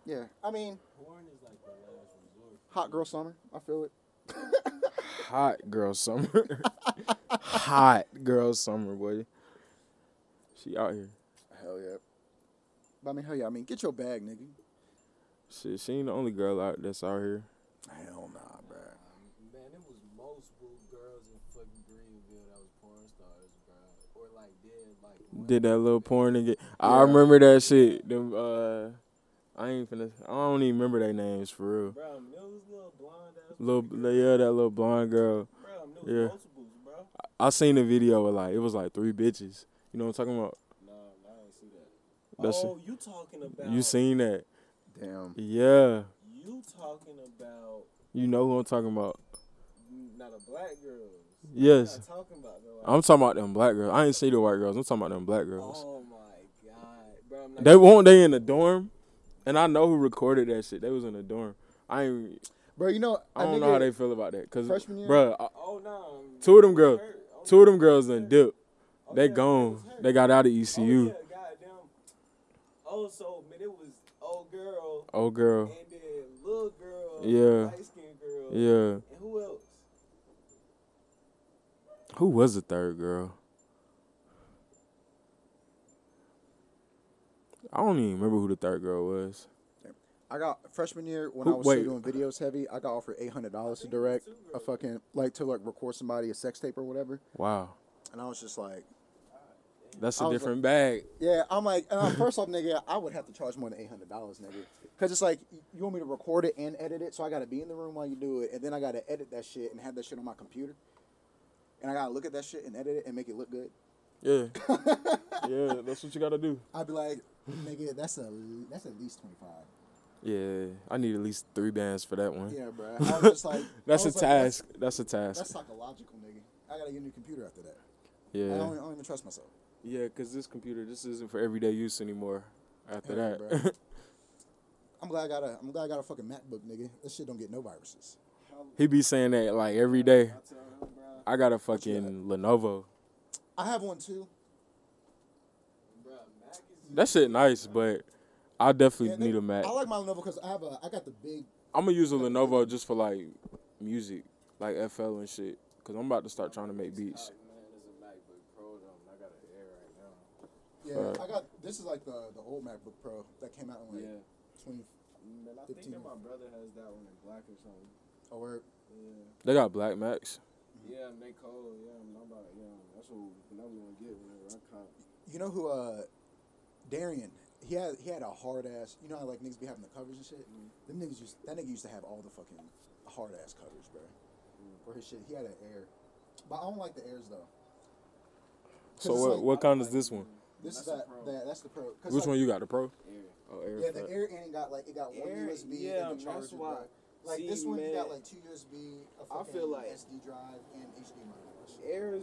Yeah, I mean. Porn is like the last resort. Hot girl summer. I feel it. Hot girl summer. Hot girl summer, boy. She out here. Hell yeah. But I mean, hell yeah. I mean, get your bag, nigga. Shit, she ain't the only girl that's out here. Hell nah, bro. Man, it was multiple girls in fucking Greenville that was porn stars, bro. Or like did that little porn and get. Yeah. I remember that shit. Them I don't even remember their names for real. Bro, there was little blonde ass. That little blonde girl. Bro, there was multiples, bro. I seen the video with like it was like 3 bitches. You know what I'm talking about? No, I didn't see that. You talking about? You seen that? Damn. Yeah. You talking about? You know who I'm talking about? Now the black girls. Yes. What are you talking about, though? I'm talking about them black girls. I ain't see the white girls. I'm talking about them black girls. Oh my god, bro! I'm not they in the dorm, and I know who recorded that shit. They was in the dorm. I ain't. Bro, you know I don't know how they feel about that, cause freshman year, bro. Two of them girls. Two of them girls done dipped. They gone. They got out of ECU. Oh, yeah, goddamn. Oh, so man, it was old girl. Old girl. And then little girl. Yeah. Light skinned girl. Yeah. And who else? Who was the third girl? I don't even remember who the third girl was. I got freshman year when I was still doing videos heavy. I got offered $800 to direct a fucking to record somebody a sex tape or whatever. Wow. And I was just like, that's a different bag. Yeah, I'm like, first off, nigga, I would have to charge more than $800, nigga. Because it's like, you want me to record it and edit it, so I got to be in the room while you do it, and then I got to edit that shit and have that shit on my computer. And I got to look at that shit and edit it and make it look good. Yeah. Yeah, that's what you got to do. I'd be like, nigga, that's at least 25. Yeah, I need at least 3 bands for that one. Yeah, bro. I was just like, That's a task. That's a task. That's psychological, nigga. I got to get a new computer after that. Yeah. I don't even trust myself. Yeah, because this computer, this isn't for everyday use anymore after that. Bro. I'm glad I got a fucking MacBook, nigga. This shit don't get no viruses. He be saying that like every day. I got a fucking Lenovo. I have one too. That shit nice, but I definitely need a Mac. I like my Lenovo because I got the big. I'm going to use a Lenovo just for like music, like FL and shit, because I'm about to start trying to make beats. Yeah, I got, this is like the old MacBook Pro that came out in like 2015. I think that my brother has that one in black or something. Oh, word? Yeah. They got black Macs. Mm-hmm. Yeah, and they cold. Yeah, that's what I'm going to get whenever I cop. You know who, Darian, he had a hard ass, you know how like niggas be having the covers and shit? Mm-hmm. That nigga used to have all the fucking hard ass covers, bro. Mm-hmm. For his shit. He had an Air. But I don't like the Airs, though. So what kind is this one? That's the Pro. Which one you got? The Pro? Air. Oh, Air. Yeah, the Air ain't got like it got one Air, USB and the charger. That's why. Like this one, you got like 2 USB, a fucking like SD drive, and HDMI. Air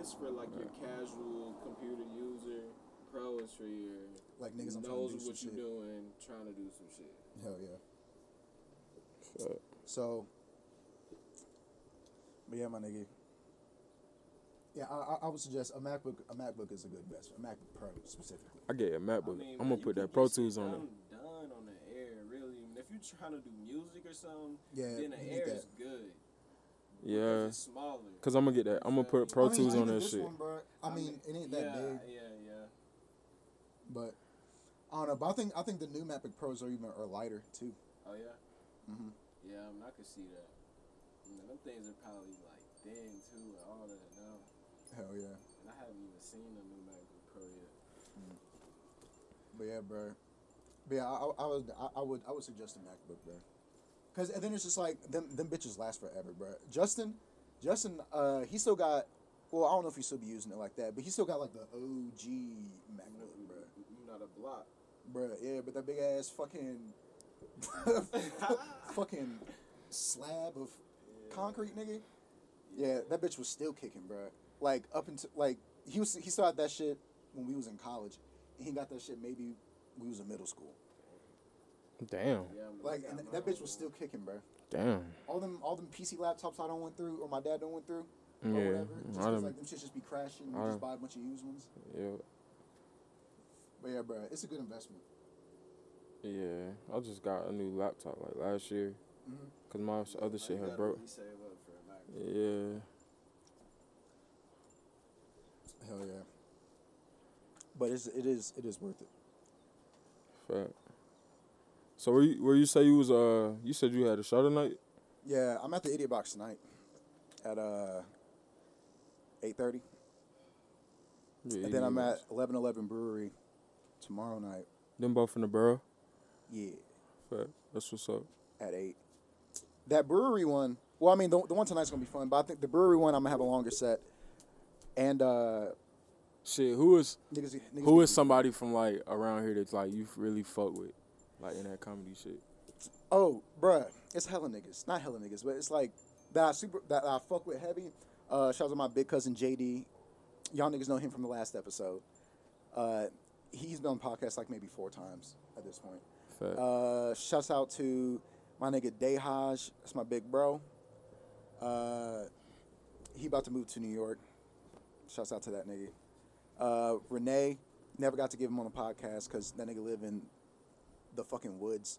is for like your casual computer user. Pro is for your like niggas knows what you're doing, trying to do some shit. Hell yeah. So, but yeah, my nigga. Yeah, I would suggest a MacBook. A MacBook is a good bet. A MacBook Pro specifically. I get a MacBook. I'm gonna put that Pro Tools on it. I'm done on the Air, really. I mean, if you're trying to do music or something, then the Air is good. Yeah. It's smaller. Cause I'm gonna get that. I'm gonna put Pro Tools on that shit. One, bro, I mean, it ain't that big. Yeah. But I don't know. But I think the new MacBook Pros are lighter too. Oh yeah. Mhm. Yeah, I could see that. I mean, them things are probably like thin too, and all that now. Hell yeah. And I haven't even seen a new MacBook Pro yet. Mm. But yeah, bro. But yeah, I would suggest a MacBook, bro. Cause and then it's just like them bitches last forever, bro. Justin, he still got. Well, I don't know if he still be using it like that, but he still got like the OG MacBook, bro. You not a block, bro. Yeah, but that big ass fucking slab of concrete, nigga. Yeah, that bitch was still kicking, bro. Like up until like he still had that shit when we was in college. And he got that shit maybe when we was in middle school. Damn. Like and that bitch was still kicking, bro. Damn. All them PC laptops I done went through or my dad done went through or whatever. Just cause, like them shit just be crashing. And you just buy a bunch of used ones. Yeah. But yeah, bro, it's a good investment. Yeah, I just got a new laptop like last year, cause my other shit had broke. Yeah. Hell yeah. But it is worth it. Fact. So where you say you was you said you had a show tonight? Yeah, I'm at the Idiot Box tonight at 8:30. And then I'm at 11:11 Brewery tomorrow night. Them both in the borough? Yeah. Fact. That's what's up. At 8. That brewery one, well, I mean, the one tonight's going to be fun, but I think the brewery one, I'm going to have a longer set. And, shit, who is somebody from, like, around here that's, like, you really fuck with, like, in that comedy shit? Oh, bruh, it's hella niggas. Not hella niggas, but it's, like, that I fuck with heavy. Shout out to my big cousin JD. Y'all niggas know him from the last episode. He's been on podcasts like maybe 4 times at this point. Shouts out to my nigga Dehaj. That's my big bro. He about to move to New York. Shouts out to that nigga. Renee, never got to give him on a podcast because that nigga live in the fucking woods.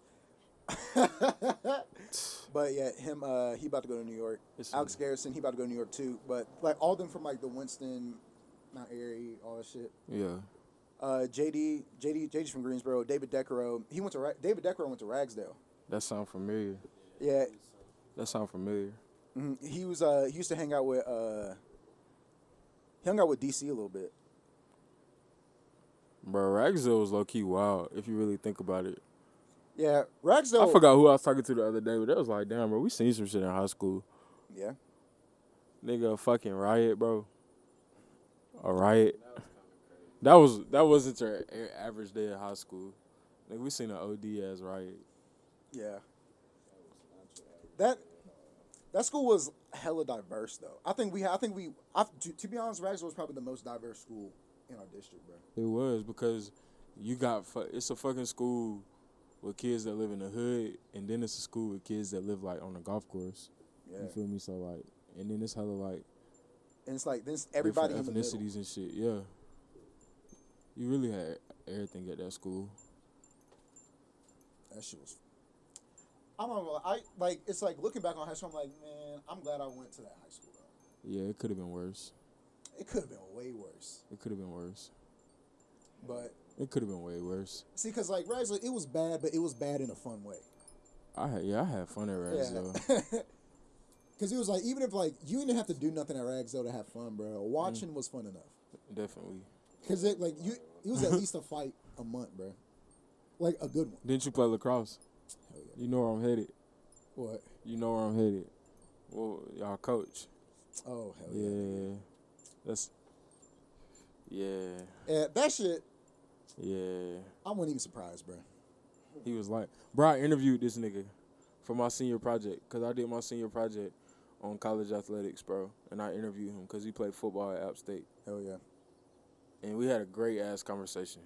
But yeah, him, he about to go to New York. Alex Garrison, he about to go to New York too. But like all them from like the Winston, Mount Airy, all that shit. Yeah. JD's from Greensboro. David DeCaro, he went to David DeCaro went to Ragsdale. That sound familiar. Yeah. That sound familiar. Mm-hmm. He was he used to hang out with he hung out with DC a little bit. Bro, Ragsdale was low key wild if you really think about it. Yeah, Ragsdale. I forgot who I was talking to the other day, but that was like, damn, bro, we seen some shit in high school. Yeah. Nigga, a fucking riot, bro. A riot. That wasn't your average day in high school. Like we seen an OD as riot. Yeah. That school was hella diverse though. To be honest, Ragsdale was probably the most diverse school in our district, bro. It was because it's a fucking school with kids that live in the hood, and then it's a school with kids that live like on a golf course. Yeah. You feel me? So like, and then it's hella like. And it's like this everybody in the middle. Ethnicities and shit. Yeah. You really had everything at that school. That shit was. I don't know. I like. It's like looking back on high school. I'm like, man, I'm glad I went to that high school though. Yeah, it could have been worse. It could have been way worse. It could have been worse. But. It could have been way worse. See, because like Ragsdale, it was bad, but it was bad in a fun way. I had fun at Ragsdale. Yeah. Because it was like, even if like you didn't have to do nothing at Ragsdale to have fun, bro. Watching was fun enough. Definitely. Cause it like it was at least a fight a month, bro. Like a good one. Didn't you play lacrosse? Hell yeah. You know where I'm headed. What? You know where I'm headed. Well, y'all coach. Oh hell yeah. Yeah. That's. Yeah. Yeah, that shit. Yeah. I wasn't even surprised, bro. He was like, bro, I interviewed this nigga for my senior project because I did my senior project on college athletics, bro, and I interviewed him because he played football at App State. Hell yeah. And we had a great-ass conversation.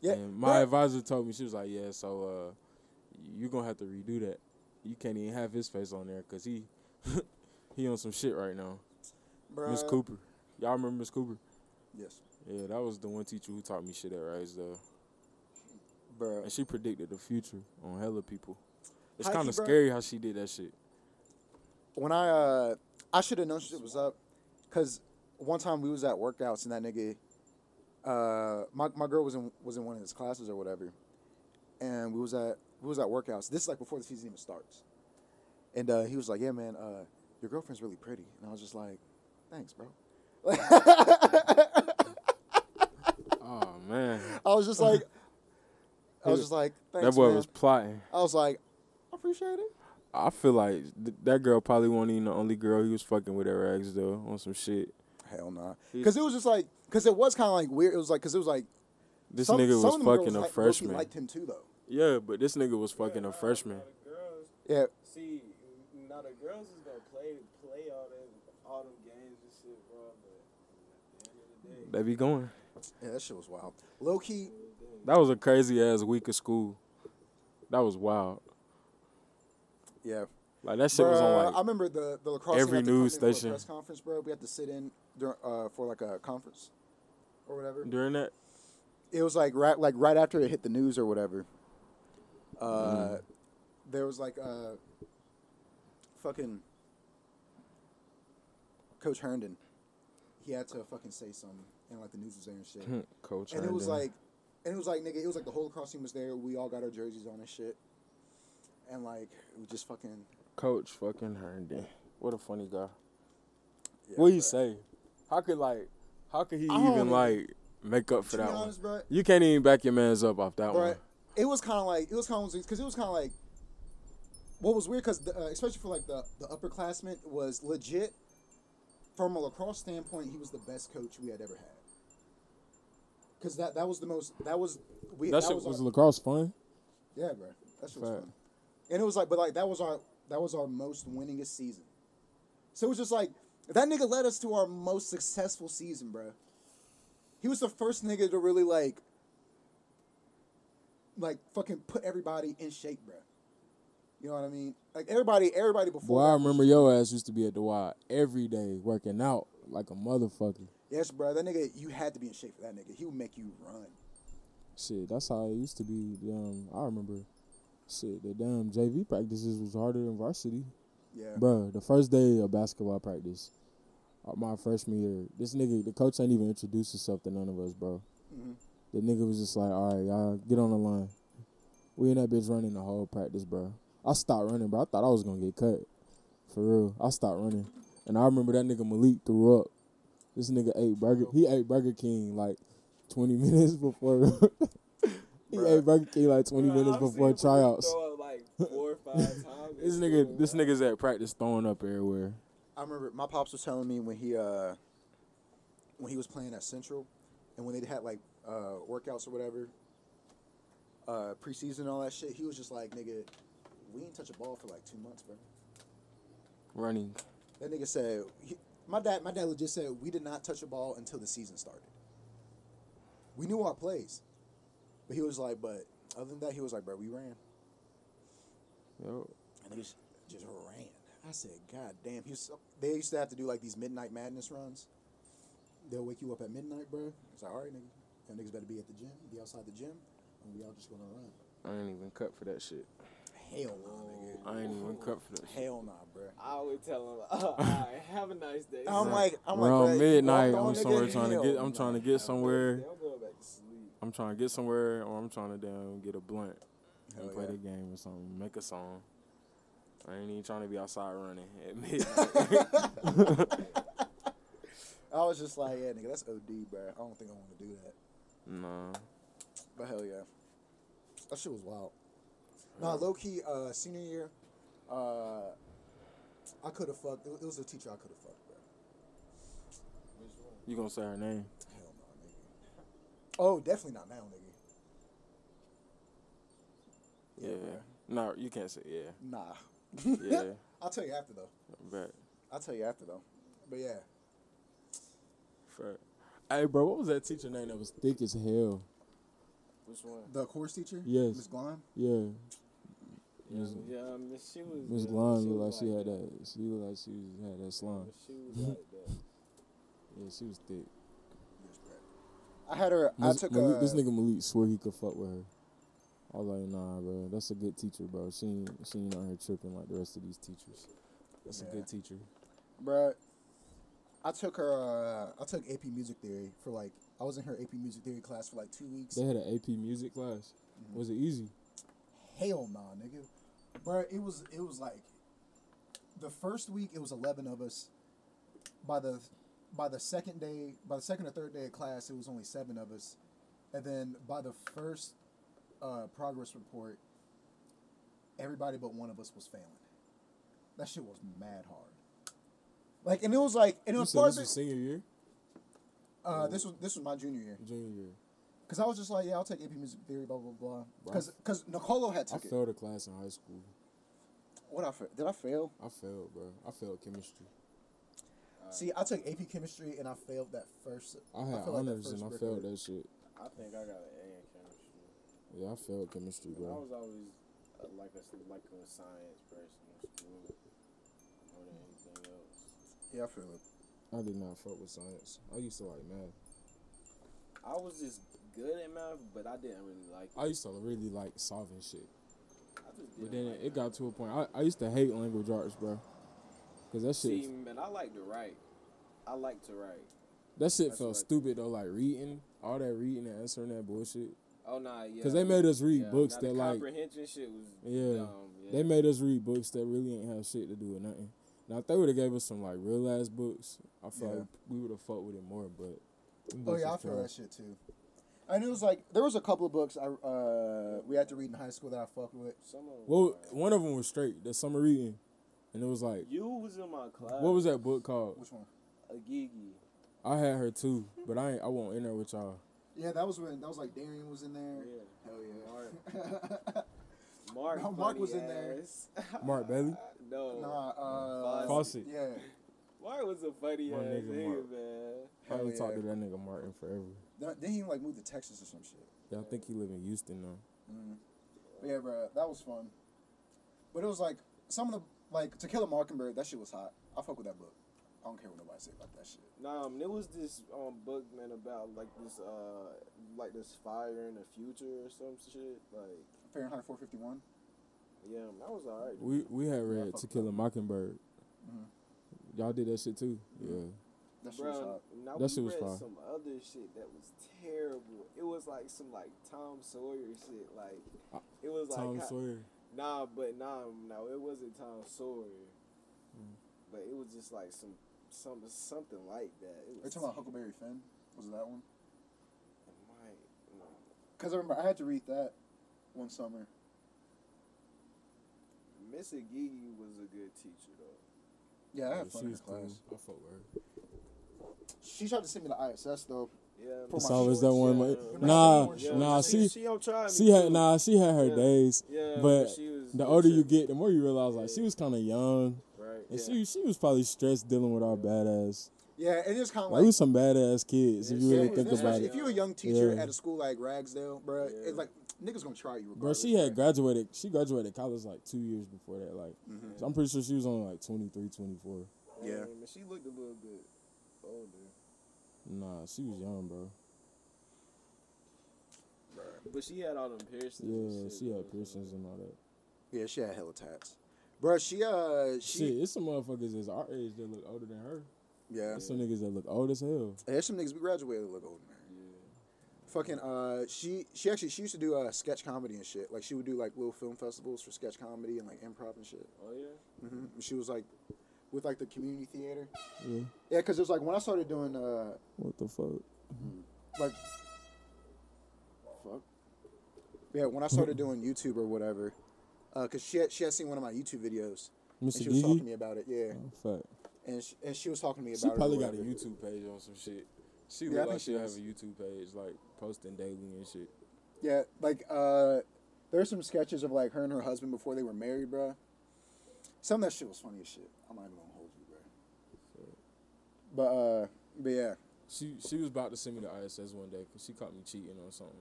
Yeah. And my advisor told me, she was like, yeah, so you're going to have to redo that. You can't even have his face on there because he on some shit right now. Miss Cooper. Y'all remember Miss Cooper? Yes. Yeah, that was the one teacher who taught me shit at Ragsdale. Bro. And she predicted the future on hella people. It's kind of scary how she did that shit. When I should have known shit was up because one time we was at workouts and that nigga – my girl was in one of his classes or whatever, and we was at workouts. This is like before the season even starts, and he was like, "Yeah, man, your girlfriend's really pretty," and I was just like, "Thanks, bro." Oh man! I was just like, "Thanks, that boy man. Was plotting." I was like, "I appreciate it." I feel like that girl probably wasn't even the only girl he was fucking with at Rags though on some shit. Hell nah. Because it was just like, because it was kind of like weird. It was like, because it was like. This nigga was fucking a freshman. She liked him too, though. Yeah, but this nigga was fucking a freshman. Yeah. See, now the girls is going to play all them games and shit, bro. But at the end of the day. They be going. Yeah, that shit was wild. Low key. That was a crazy ass week of school. That was wild. Yeah. Like that shit was on like. I remember the lacrosse every news station. Press conference, bro. We had to sit in during, for like a conference, or whatever. During that, it was like right after it hit the news or whatever. There was like fucking Coach Herndon. He had to fucking say something, and like the news was there and shit. Coach Herndon. And it was like nigga, it was like the whole lacrosse team was there. We all got our jerseys on and shit, and like we just fucking. Coach fucking Herndon. What a funny guy. Yeah, what do you say? How could he even like make up for that one? Bro, you can't even back your man's up off that one. It was kind of like what was weird because especially for like the upperclassmen was legit from a lacrosse standpoint he was the best coach we had ever had. Cause that was the most that was we that shit was lacrosse fun. Yeah, bro, that shit was fun. And it was like, but like that was our most winningest season. So it was just like, that nigga led us to our most successful season, bro. He was the first nigga to really, like, fucking put everybody in shape, bro. You know what I mean? Like, everybody before. Well, I remember your ass used to be at the Y every day working out like a motherfucker. Yes, bro. That nigga, you had to be in shape for that nigga. He would make you run. Shit, that's how it used to be. I remember, shit, the damn JV practices was harder than varsity. Yeah. Bro, the first day of basketball practice, my freshman year, this nigga, the coach ain't even introduced himself to none of us, bro. Mm-hmm. The nigga was just like, all right, y'all, get on the line. We and that bitch running the whole practice, bro. I stopped running, bro. I thought I was going to get cut. For real. I stopped running. And I remember that nigga Malik threw up. This nigga ate Burger. He ate Burger King like 20 minutes before. He bruh. Ate Burger King like 20 minutes before tryouts. Like 4 or 5 times. This nigga's at practice throwing up everywhere. I remember my pops was telling me when he was playing at Central, and when they had like workouts or whatever, preseason and all that shit. He was just like, nigga, we ain't touch a ball for like 2 months, bro. Running. That nigga said, my dad legit said we did not touch a ball until the season started. We knew our plays, but he was like, but other than that, he was like, bro, we ran. Yo. And they just ran. I said, God damn. They used to have to do, like, these midnight madness runs. They'll wake you up at midnight, bro. It's like, all right, nigga. Y'all niggas better be at the gym, be outside the gym, and we all just gonna run. I ain't even cut for that shit. Hell no, nigga. I ain't even cut for that shit. Hell nah, bro. I always tell them, all right, have a nice day. Around midnight, I'm somewhere trying to get somewhere. They'll go back to sleep. I'm trying to get somewhere, or I'm trying to damn get a blunt. And play the game or something, make a song. I ain't even trying to be outside running at midnight. I was just like, yeah, nigga, that's OD, bro. I don't think I want to do that. Nah. But hell yeah. That shit was wild. Yeah. Nah, low-key, senior year, I could have fucked. It was a teacher I could have fucked, bro. You gonna say her name? Hell no, nigga. Oh, definitely not now, nigga. Yeah. No, you can't say yeah. Nah. Yeah. I'll tell you after, though. Right. I'll tell you after, though. But, yeah. Fair. Hey, bro, what was that teacher name that was thick as hell? Which one? The course teacher? Yes. Miss Glime? Yeah. Yeah, she was... Miss Glime looked like she had that. She looked like she had that slime. She was like that. Yeah, she was thick. Yes, bro. I had her... This nigga Malik swore he could fuck with her. I was like, nah, bro, that's a good teacher, bro. She ain't out here tripping like the rest of these teachers. That's a good teacher. Bro, I took AP Music Theory for like, I was in her AP Music Theory class for like 2 weeks. They had an AP Music class? Mm-hmm. Was it easy? Hell nah, nigga. Bro, it was like, the first week it was 11 of us. By the second or third day of class, it was only 7 of us. And then by the first progress report, everybody but one of us was failing. That shit was mad hard. Like, and it was like, and it was part of it. This was senior year? This was my junior year. Junior year. Because I was just like, yeah, I'll take AP Music Theory, blah, blah, blah. Because Nicolo had took it. I failed a class in high school. Did I fail? I failed, bro. I failed chemistry. See, I took AP Chemistry and I failed that first. I had honors and I failed that shit. I think I got an A in chemistry. Yeah, I failed chemistry, bro. I was always like a science person in school more than anything else. Yeah, I feel it. I did not fuck with science. I used to like math. I was just good at math, but I didn't really like it. I used to really like solving shit. It got to a point. I used to hate language arts, bro. Cause that shit. See, man, I like to write. I like to write. That shit felt stupid though, like reading, all that reading and answering that bullshit. Oh, nah, yeah. Because they made us read books that, like... comprehension shit was dumb. Yeah. They made us read books that really ain't have shit to do with nothing. Now, if they would have gave us some, like, real-ass books, I feel like we would have fucked with it more, but... Oh, yeah, I feel that shit, too. And it was, like... There was a couple of books we had to read in high school that I fucked with. One of them was straight, the summer reading. And it was, like... You was in my class. What was that book called? Which one? Agigi. I had her, too, but I won't enter with y'all. Yeah, that was like Darian was in there. Yeah. Hell yeah. Mark was in there. Mark Bailey? No. Nah, Fawcett. Yeah. Martin was a funny ass nigga, man. I haven't talked to that nigga Martin forever. Then he like moved to Texas or some shit. Yeah, I think he live in Houston now. Mm. But yeah, bro, that was fun. But it was like some of the like To Kill a Mockingbird. That shit was hot. I fuck with that book. I don't care what nobody say about that shit. Nah, there was this book, man, about like this fire in the future or some shit, like Fahrenheit 451. Yeah, that was alright. We had read To Kill a Mockingbird. Mm-hmm. Y'all did that shit too. Yeah. That shit was hot. Now that shit was fire. Some other shit that was terrible. It was like some like Tom Sawyer shit. Like it was like Tom Sawyer. No, it wasn't Tom Sawyer. Mm. But it was just like something like that. Are you talking about Huckleberry Finn? Was it that one? It might. No. Because I remember I had to read that one summer. Miss Agigi was a good teacher, though. Yeah, I had fun in her class. I fuck with her. She tried to send me to ISS, though. Yeah, it's always that one. Yeah. She had her days. Yeah, but the older you get, the more you realize like she was kind of young. Right. And she was probably stressed dealing with our badass. Yeah, and it's kind of like we was some badass kids if you really think about it. If you're a young teacher at a school like Ragsdale, bro, it's like niggas gonna try you. Bro, she had graduated. She graduated college like 2 years before that. Like, mm-hmm. So I'm pretty sure she was only like 23, 24. Yeah, and she looked a little bit older. Nah, she was young, bro. But she had all them piercings. Yeah, she had piercings and all that. Yeah, she had hella tats. Bro, Shit, it's some motherfuckers that's our age that look older than her. Yeah. There's some niggas that look old as hell. And there's some niggas we graduated that look older than her. Yeah. Fucking, she used to do sketch comedy and shit. Like, she would do, like, little film festivals for sketch comedy and, like, improv and shit. Oh, yeah? Mm-hmm. She was, like... with, like, the community theater. Yeah. Yeah, because it was, like, when I started doing, What the fuck? Like... Fuck. Yeah, when I started doing YouTube or whatever, because she had seen one of my YouTube videos. Mr. And she was talking to me about it, yeah. Oh, fuck. And she was talking to me about it. She probably got a YouTube page on some shit. She looked like she'll have a YouTube page, like, posting daily and shit. Yeah, like, there's some sketches of, like, her and her husband before they were married, bruh. Some of that shit was funny as shit. I'm not even gonna hold you, bro. But yeah. She was about to send me to ISS one day because she caught me cheating on something.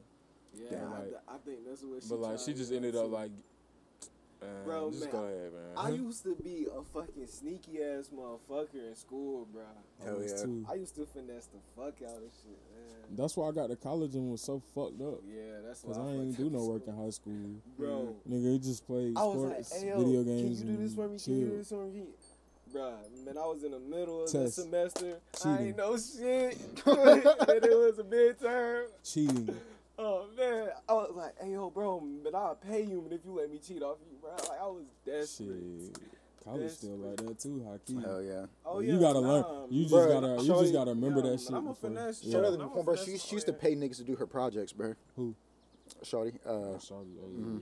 Yeah, I think that's what she. But like, she just ended up like. Bro, just go ahead, man. I used to be a fucking sneaky ass motherfucker in school, bro. Hell yeah. Too. I used to finesse the fuck out of shit, man. That's why I got to college and was so fucked up. Yeah, that's why. Cause I ain't do no work in high school, bro. Nigga, you just played sports, like, video games. Can you do this for me? Chill. Can you do this for me? Bro, man, I was in the middle of the semester. Cheating. I ain't no shit, and it was a midterm. Cheating. Oh, man. I was like, hey, yo, bro, but I'll pay you if you let me cheat off you, bro. Like, I was desperate. Shit. College still like that, too, Haki. Hell, yeah. Oh, yeah. You gotta learn. You just gotta remember that shit. I'm a finesse. Bro, she used to pay niggas to do her projects, bro. Who? Shorty. Shorty. Oh, yeah,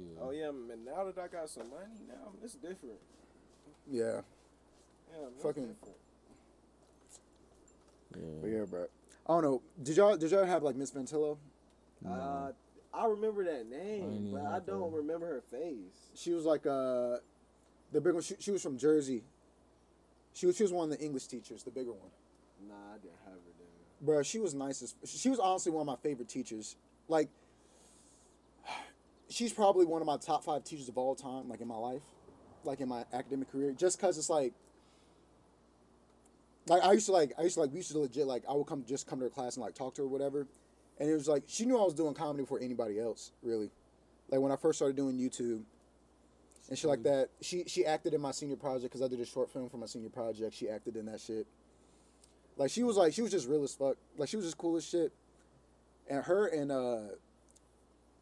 yeah. Oh, yeah, man. Now that I got some money, now it's different. Yeah. Yeah, fucking. Yeah. But, yeah, bro. I don't know. Did y'all have like Miss Ventillo? No. I remember that name, but I don't remember her face. She was like the big one. She was from Jersey. She was one of the English teachers, the bigger one. Nah, I didn't have her there. Bro, she was nice as. She was honestly one of my favorite teachers. Like, she's probably one of my top 5 teachers of all time. Like in my life, like in my academic career, just cause it's like. Like, we used to legit, like, I would come to her class and, like, talk to her or whatever. And it was, like, she knew I was doing comedy before anybody else, really. Like, when I first started doing YouTube and shit like that, she acted in my senior project because I did a short film for my senior project. She acted in that shit. Like, she was just real as fuck. Like, she was just cool as shit. And her and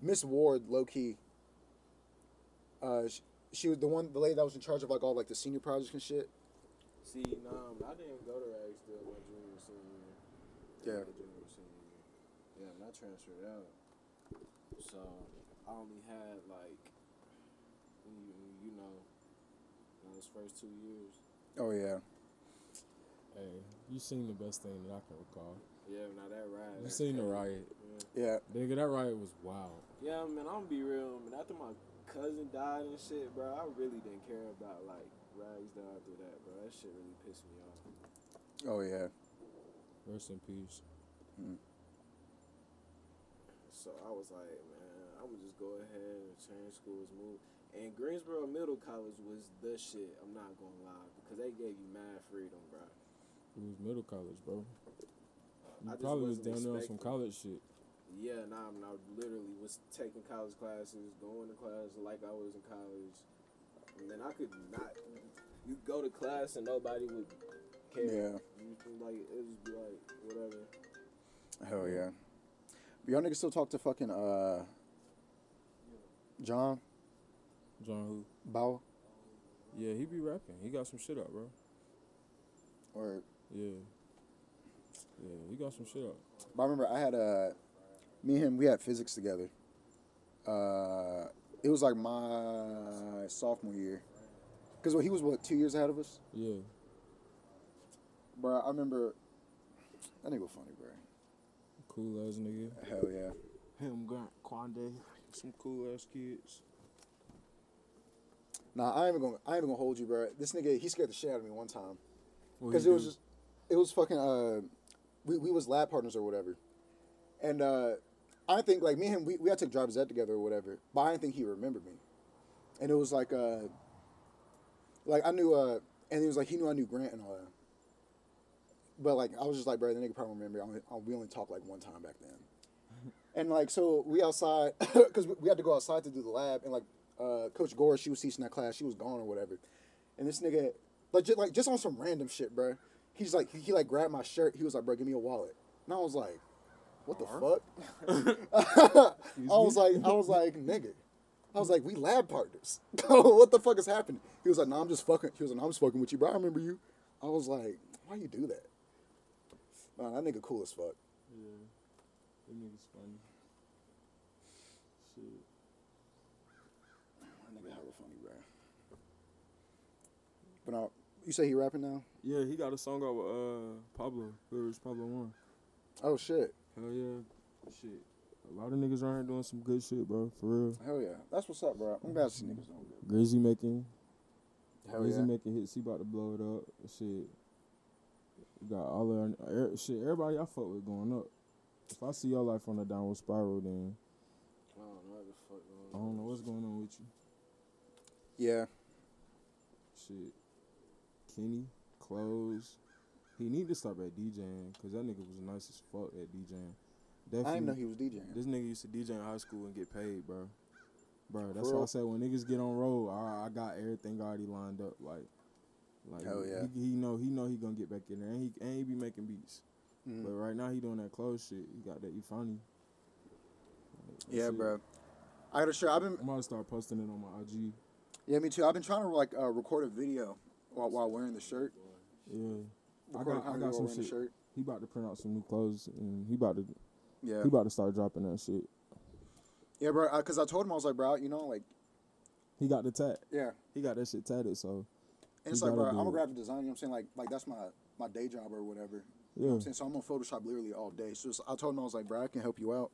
Miss Ward, low-key, she was the lady that was in charge of, like, all, like, the senior projects and shit. See, I didn't go to Ragsdale my junior senior year. Yeah. Yeah, and I transferred out. So, I only had, like, you know, those first 2 years. Oh, yeah. Hey, you seen the best thing that I can recall. Yeah, now that riot. You seen the riot. Yeah. Nigga, that riot was wild. Yeah, man, I'm gonna be real. Man, after my cousin died and shit, bro, I really didn't care about, like, Ragsdale after that, bro. That shit really pissed me off. Oh, yeah. Rest in peace. Mm. So I was like, man, I would just go ahead and change schools, move. And Greensboro Middle College was the shit, I'm not going to lie, because they gave you mad freedom, bro. It was middle college, bro. You probably was down there on some college shit. Yeah, nah, I literally was taking college classes, going to class like I was in college. And then I could not... You go to class and nobody would care. Yeah. Like, it would just be like, whatever. Hell yeah. Y'all niggas still talk to fucking, John? John who? Bauer? Yeah, he be rapping. He got some shit up, bro. Or... Yeah. Yeah, he got some shit up. But I remember I had a... Me and him, we had physics together. It was like my sophomore year. Because he was, 2 years ahead of us? Yeah. Bro, I remember... That nigga was funny, bro. Cool-ass nigga. Hell yeah. Him, Grant, Quande. Some cool-ass kids. Nah, I ain't even gonna hold you, bro. This nigga, he scared the shit out of me one time. Because it was fucking... we was lab partners or whatever. And I think, like, me and him, we had to take driver's ed together or whatever, but I didn't think he remembered me. And it was like I knew, and it was like, he knew I knew Grant and all that. But, like, I was just like, bro, the nigga probably remember me. We only talked, like, one time back then. And, like, so we outside, because we had to go outside to do the lab, and, like, Coach Gore, she was teaching that class, she was gone or whatever. And this nigga, just on some random shit, bro, he's like, he, like, grabbed my shirt, he was like, bro, give me a wallet. And I was like... What the fuck? I was like, nigga. I was like, we lab partners. What the fuck is happening? He was like, nah, I'm just fucking with you, bro. I remember you. I was like, why you do that? Man, that nigga cool as fuck. Yeah. That nigga's funny. Shit. That nigga hella funny, bro. But now, you say he rapping now? Yeah, he got a song out with Pablo. Whoever's Pablo 1. Oh, shit. Hell yeah. Shit. A lot of niggas around here doing some good shit, bro. For real. Hell yeah. That's what's up, bro. I'm glad these niggas don't get it. Grizzy making hits. He about to blow it up. Shit. We got all our... Shit, everybody I fuck with going up. If I see y'all life on a downward spiral, then... I don't know what the fuck going on. I don't know what's going on with you. Yeah. Shit. Kenny. Clothes. He need to stop at DJing, because that nigga was nice as fuck at DJing. Definitely, I didn't know he was DJing. This nigga used to DJ in high school and get paid, bro. Bro, that's why I said when niggas get on roll, I got everything already lined up. Like hell yeah. He know he gonna get back in there, and he be making beats. Mm-hmm. But right now he doing that clothes shit. He got that Ufani. Yeah, bro. I got a shirt. I'm about to start posting it on my IG. Yeah, me too. I've been trying to record a video while wearing the shirt. Yeah. I got some shit. Shirt. He about to print out some new clothes, and he about to start dropping that shit. Yeah, bro, because I told him, I was like, bro, you know, like... He got the tat. Yeah. He got that shit tatted, so... And it's like, bro, I'm a graphic designer, you know what I'm saying? Like that's my day job or whatever. Yeah. You know what I'm saying? So I'm on Photoshop literally all day. So I told him, I was like, bro, I can help you out. You know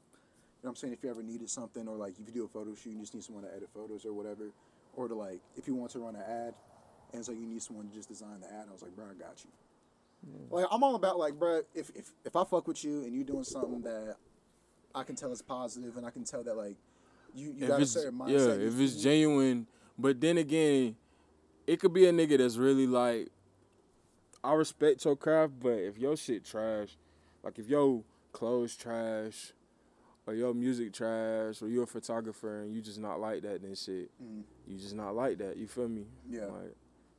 what I'm saying? If you ever needed something, or, like, if you do a photo shoot, you just need someone to edit photos or whatever. Or to, like, if you want to run an ad, and so you need someone to just design the ad, I was like, bro, I got you. Yeah. Like, I'm all about, like, bro, if I fuck with you and you doing something that I can tell is positive, and I can tell that, like, you got a certain mindset. Yeah, if it's genuine. But then again, it could be a nigga that's really like, I respect your craft, but if your shit trash, like if your clothes trash, or your music trash, or you're a photographer and you just not like that, then shit, you just not like that. You feel me? Yeah. Like,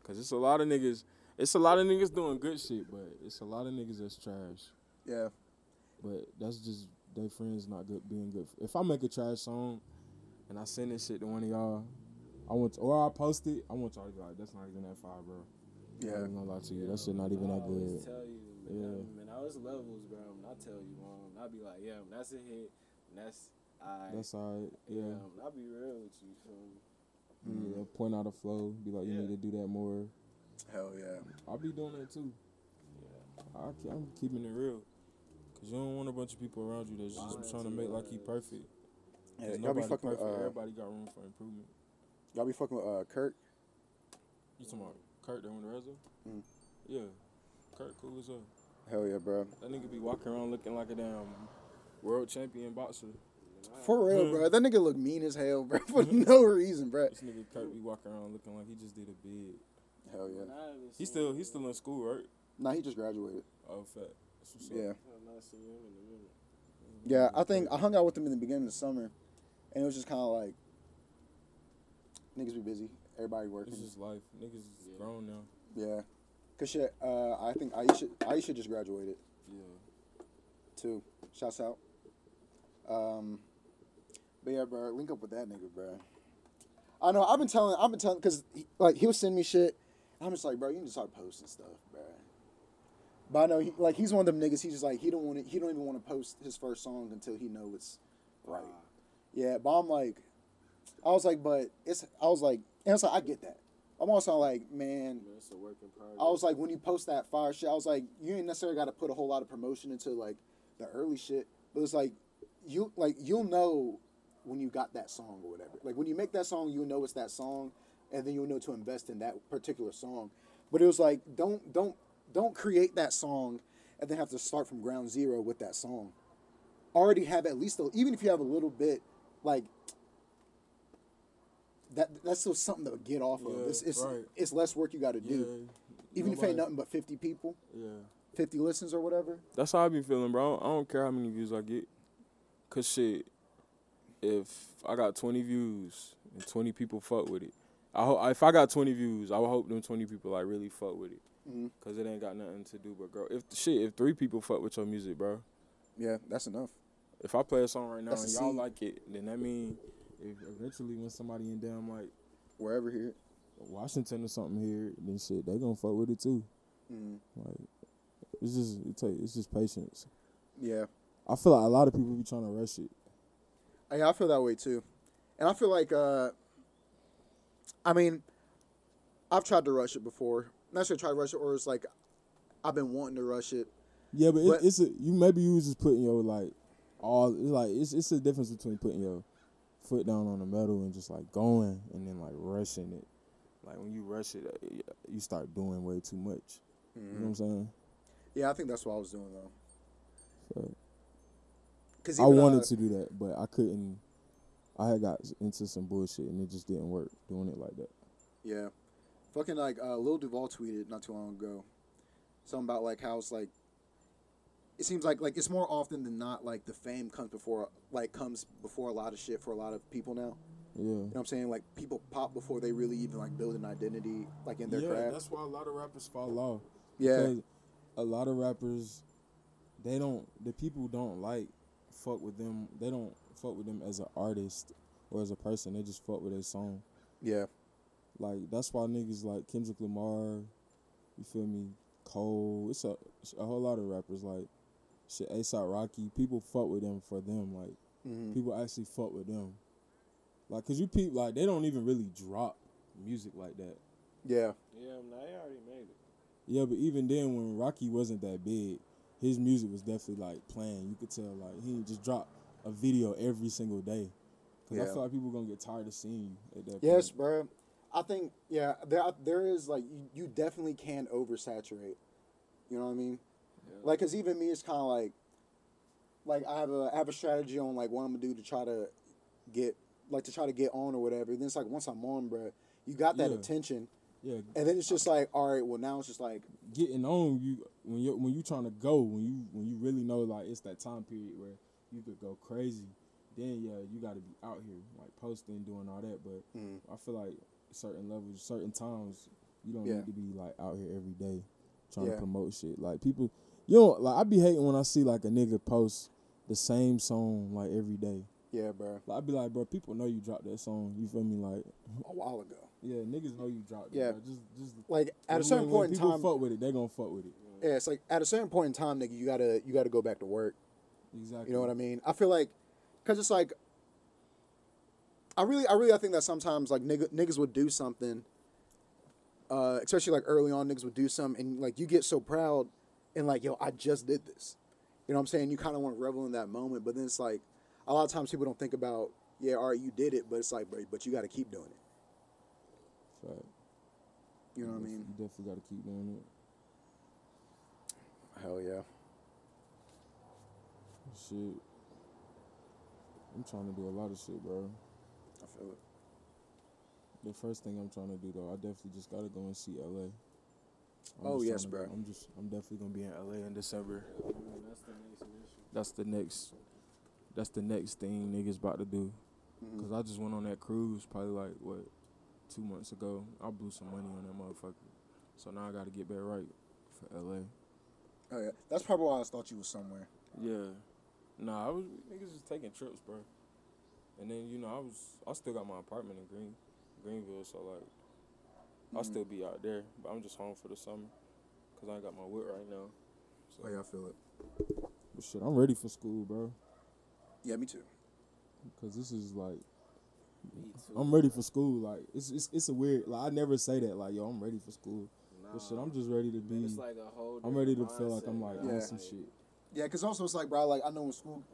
cause it's a lot of niggas. It's a lot of niggas doing good shit, but it's a lot of niggas that's trash. Yeah. But that's just their friends not good being good. If I make a trash song and I send this shit to one of y'all, I post it, I want y'all to be like, that's not even that fire, bro. Yeah. I'm not gonna lie to you. That shit not even that good. I always tell you, man, I was levels, bro. And I tell you, I be like, yeah, that's a hit, and that's all right. That's all right, yeah. I be real with you, feel me? Yeah, point out a flow, be like, you need to do that more. Hell yeah. I'll be doing that too. Yeah. I'm keeping it real. Because you don't want a bunch of people around you that's just trying to make like you perfect. Yeah, y'all be fucking perfect. Everybody got room for improvement. Y'all be fucking with Kirk? You talking about Kirk that went to Ragsdale? Mm. Yeah. Kirk, cool as hell. Hell yeah, bro. That nigga be walking around looking like a damn world champion boxer. For real, bro. That nigga look mean as hell, bro, for no reason, bro. This nigga Kirk be walking around looking like he just did a bid. Hell yeah. He's still in school, right? Nah, he just graduated. Oh, fat. Yeah. Yeah, I think I hung out with him in the beginning of the summer, and it was just kind of like, niggas be busy. Everybody working. It's just life. Niggas is grown now. Yeah. Because shit, I think Aisha just graduated. Yeah. Too. Shouts out. But yeah, bro, link up with that nigga, bro. I know, I've been telling, because he'll send me shit. I'm just like, bro, you can just start posting stuff, bro. But I know, he's one of them niggas. He's just like, he don't even want to post his first song until he knows it's right. Yeah, but I'm like, I was like, I get that. I'm also like, man, it's a work in progress. I was like, when you post that fire shit, I was like, you ain't necessarily got to put a whole lot of promotion into the early shit, but it's like, you you'll know when you got that song or whatever. Like when you make that song, you'll know it's that song, and then you'll know to invest in that particular song. But it was like, don't create that song and then have to start from ground zero with that song. Already have at least even if you have a little bit, like that's still something to get off of. It's right. It's less work you got to do. Yeah. Even if ain't nothing but 50 people, 50 listens or whatever. That's how I be feeling, bro. I don't care how many views I get. Cause shit, if I got 20 views and 20 people fuck with it, if I got 20 views, I would hope them 20 people really fuck with it. Mm-hmm. Cause it ain't got nothing to do but grow. If 3 people fuck with your music, bro. Yeah, that's enough. If I play a song right now and y'all like it, then that mean if eventually when somebody in damn wherever here, Washington or something here, then shit they gonna fuck with it too. Mm-hmm. It's just patience. Yeah. I feel like a lot of people be trying to rush it. Yeah, I feel that way too. And I feel like, I've tried to rush it before. Not sure I tried to rush it, or it's like I've been wanting to rush it. Yeah, but you was just putting your it's the difference between putting your foot down on the metal and just going and then rushing it. Like when you rush it, you start doing way too much. Mm-hmm. You know what I'm saying? Yeah, I think that's what I was doing though. So, I wanted to do that, but I couldn't. I had got into some bullshit, and it just didn't work doing it like that. Yeah. Fucking, Lil Duval tweeted not too long ago something about, how it's, it seems like it's more often than not, the fame comes before a lot of shit for a lot of people now. Yeah. You know what I'm saying? People pop before they really even, build an identity, in their craft. Yeah, that's why a lot of rappers fall off. Yeah. Because a lot of rappers, the people don't fuck with them. They don't fuck with them as an artist or as a person. They just fuck with their song. Yeah. That's why niggas like Kendrick Lamar, you feel me, Cole, it's a whole lot of rappers shit, A$AP Rocky, people fuck with them for them. Mm-hmm. People actually fuck with them. Cause you peep, they don't even really drop music like that. Yeah. Yeah, they already made it. Yeah, but even then when Rocky wasn't that big, his music was definitely, playing. You could tell, he didn't just drop a video every single day. Because I feel like people are going to get tired of seeing you at that point. Yes, bro. I think, there is, you definitely can oversaturate. You know what I mean? Yeah. Because even me, it's kind of I have a strategy on, what I'm going to do to try to get, on or whatever. And then it's once I'm on, bro, you got that attention. Yeah. And then it's just all right, well now it's just getting on you when you trying to go, when you really know it's that time period where you could go crazy, then you gotta be out here posting, doing all that. But I feel like certain levels, certain times, you don't need to be out here every day trying to promote shit. People I be hating when I see a nigga post the same song every day. Yeah, bro. I be bro, people know you dropped that song, you feel me, a while ago. Yeah, niggas know you dropped it. Yeah, bro. Just at a certain point in time, people fuck with it. They gonna fuck with it. Yeah, it's at a certain point in time, nigga, you gotta go back to work. Exactly. You know what I mean? I feel cause it's I think that sometimes niggas would do something, especially early on, niggas would do something, and you get so proud, and yo, I just did this. You know what I'm saying? You kind of want to revel in that moment, but then it's a lot of times people don't think about all right, you did it, but it's bro, but you got to keep doing it. That's right. You know what I mean? You definitely got to keep doing it. Hell yeah. Shit. I'm trying to do a lot of shit, bro. I feel it. The first thing I'm trying to do, though, I definitely just got to go and see LA. Oh, yes, bro. I'm definitely going to be in LA in December. That's the next mission. That's the next thing niggas about to do. Mm-hmm. Cause I just went on that cruise probably like 2 months ago. I blew some money on that motherfucker. So now I got to get back right for LA. Oh yeah, that's probably why I thought you was somewhere. Yeah, nah, niggas was taking trips, bro. And then I still got my apartment in Greenville, so mm-hmm. I'll still be out there, but I'm just home for the summer, cause I ain't got my wood right now. So. Oh yeah, I feel it. But shit, I'm ready for school, bro. Yeah, me too. Cause this is I'm ready for school. It's a weird. I never say that. Yo, I'm ready for school. Nah, but shit, I'm just ready to be. Man, it's like a whole. I'm ready to feel like I'm on some shit. Yeah, cause also it's like, bro. I know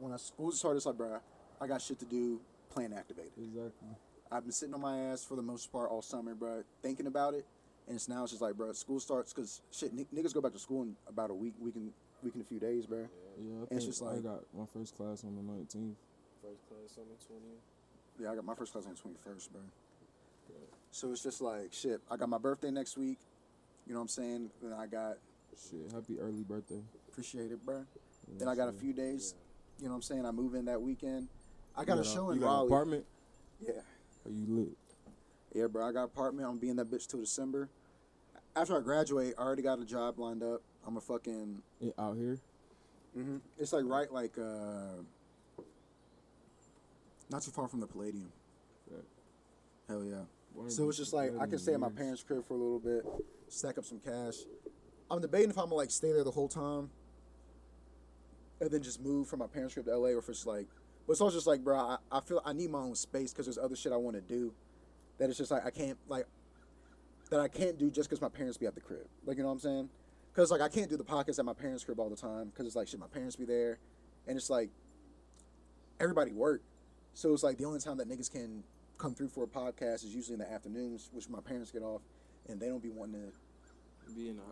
when school started, it's like, bro, I got shit to do. Plan activated. Exactly. I've been sitting on my ass for the most part all summer, bro, thinking about it, and it's just like, bro, school starts cause shit. Niggas go back to school in about a week and a few days, bro. Yeah, I think it's just I got my first class on the 19th. First class on the 20th. Yeah, I got my first class on the 21st, bro. Yeah. So it's just shit. I got my birthday next week. You know what I'm saying? Then I got shit. Happy early birthday. Appreciate it, bro. Yeah, then I got a few days. Yeah. You know what I'm saying? I move in that weekend. I got a show in Raleigh. You got an apartment? Yeah. Are you lit? Yeah, bro. I got an apartment. I'm being that bitch till December. After I graduate, I already got a job lined up. I'm a fucking out here. Mhm. It's not too far from the Palladium. Right. Hell yeah. So it's just I can stay at my parents' crib for a little bit, stack up some cash. I'm debating if I'm gonna stay there the whole time, and then just move from my parents' crib to LA, or if it's but it's also just bro, I feel I need my own space because there's other shit I want to do, that it's just I can't do just because my parents be at the crib. You know what I'm saying? Because I can't do the podcast at my parents' crib all the time because it's shit, my parents be there, and it's everybody work. So it's the only time that niggas can come through for a podcast is usually in the afternoons, which my parents get off, and they don't be wanting to be in the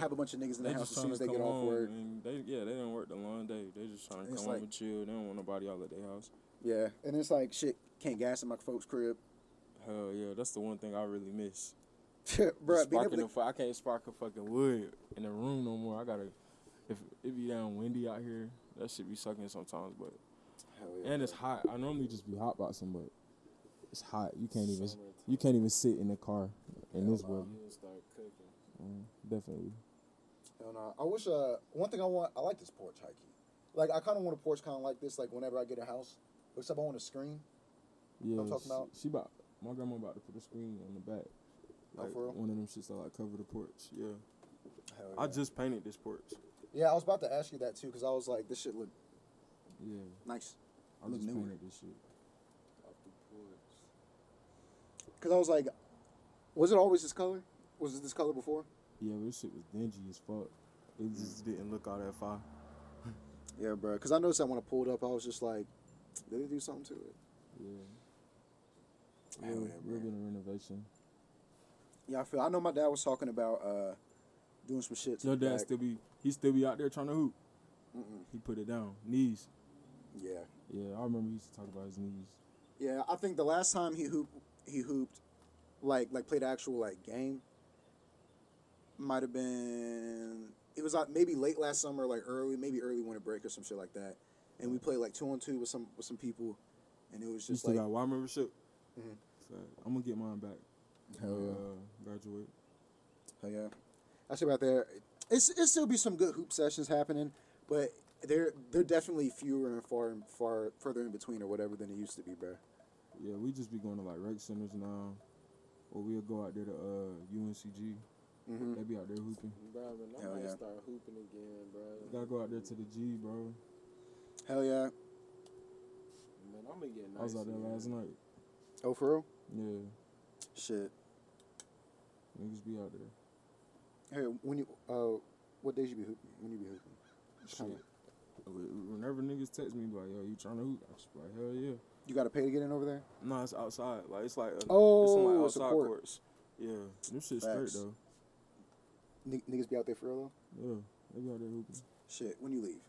have a bunch of niggas in the house as soon as they get off work. They didn't work the long day. They just trying to come home and chill. They don't want nobody all at their house. Yeah, and it's shit, can't gas in my folks' crib. Hell yeah, that's the one thing I really miss. Bro, I can't spark a fucking wood in the room no more. I gotta. If it be down windy out here, that shit be sucking sometimes, but. Yeah, and it's hot. I normally just be hot boxing, but it's hot. You can't even sit in the car in this weather. Definitely. Hell no. I wish one thing I like this porch hiking. I kind of want a porch kind of like this. Whenever I get a house, except I want a screen. Yeah, I'm talking about. My grandma about to put a screen on the back. Oh, for real? One of them shits that cover the porch. Yeah. Hell yeah. I just painted this porch. Yeah, I was about to ask you that too because I was this shit look. Yeah. Nice. I look new at this shit. Cause I was was it always this color? Was it this color before? Yeah, but this shit was dingy as fuck. It just didn't look all that fire. Yeah, bro. Cause I noticed that when I pulled up, I was just did they do something to it? Yeah. Hell yeah, we're getting a renovation. Yeah, I know my dad was talking about doing some shit. To your dad still be out there trying to hoop. Mm-mm. He put it down. Knees. Yeah. Yeah, I remember he used to talk about his knees. Yeah, I think the last time he hooped, played an actual game. Might have been it was maybe late last summer, early winter break or some shit like that. And we played 2-on-2 with some people, and it was just you still got wide membership. Mm-hmm. So I'm gonna get mine back. Hell yeah. Graduate. Hell yeah. That's about there. It still be some good hoop sessions happening. But they're definitely fewer and further in between or whatever than it used to be, bro. Yeah, we just be going to rec centers now, or we'll go out there to UNCG. Mm-hmm. They be out there hooping. Bro, but I'm gonna start hooping again, bro. You gotta go out there to the G, bro. Hell yeah. Man, I'm gonna get nice. I was out there last night. Oh, for real? Yeah. Shit. Niggas be out there. Hey, when you what days you be hooping? When you be hooping? Shit. Whenever niggas text me, yo, you trying to hoop? I just hell yeah. You got to pay to get in over there? No, it's outside. Like it's like a, it's outside courts. Yeah, them shit's straight though. Niggas be out there for real though? Yeah, they be out there hooping. Shit, when you leave?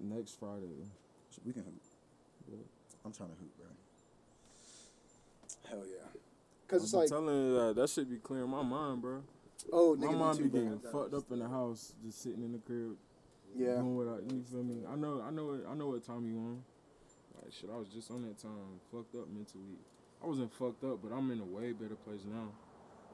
Next Friday. We can hoop. Yeah. I'm trying to hoop, bro. Hell yeah. Cause it's like, I'm telling you that shit be clearing my mind, bro. Oh, nigga, my mind be getting fucked up in the house, just sitting in the crib. Yeah. Doing what you feel me? I know what time you on. Like shit, I was just on that time, fucked up mentally. I wasn't fucked up, but I'm in a way better place now.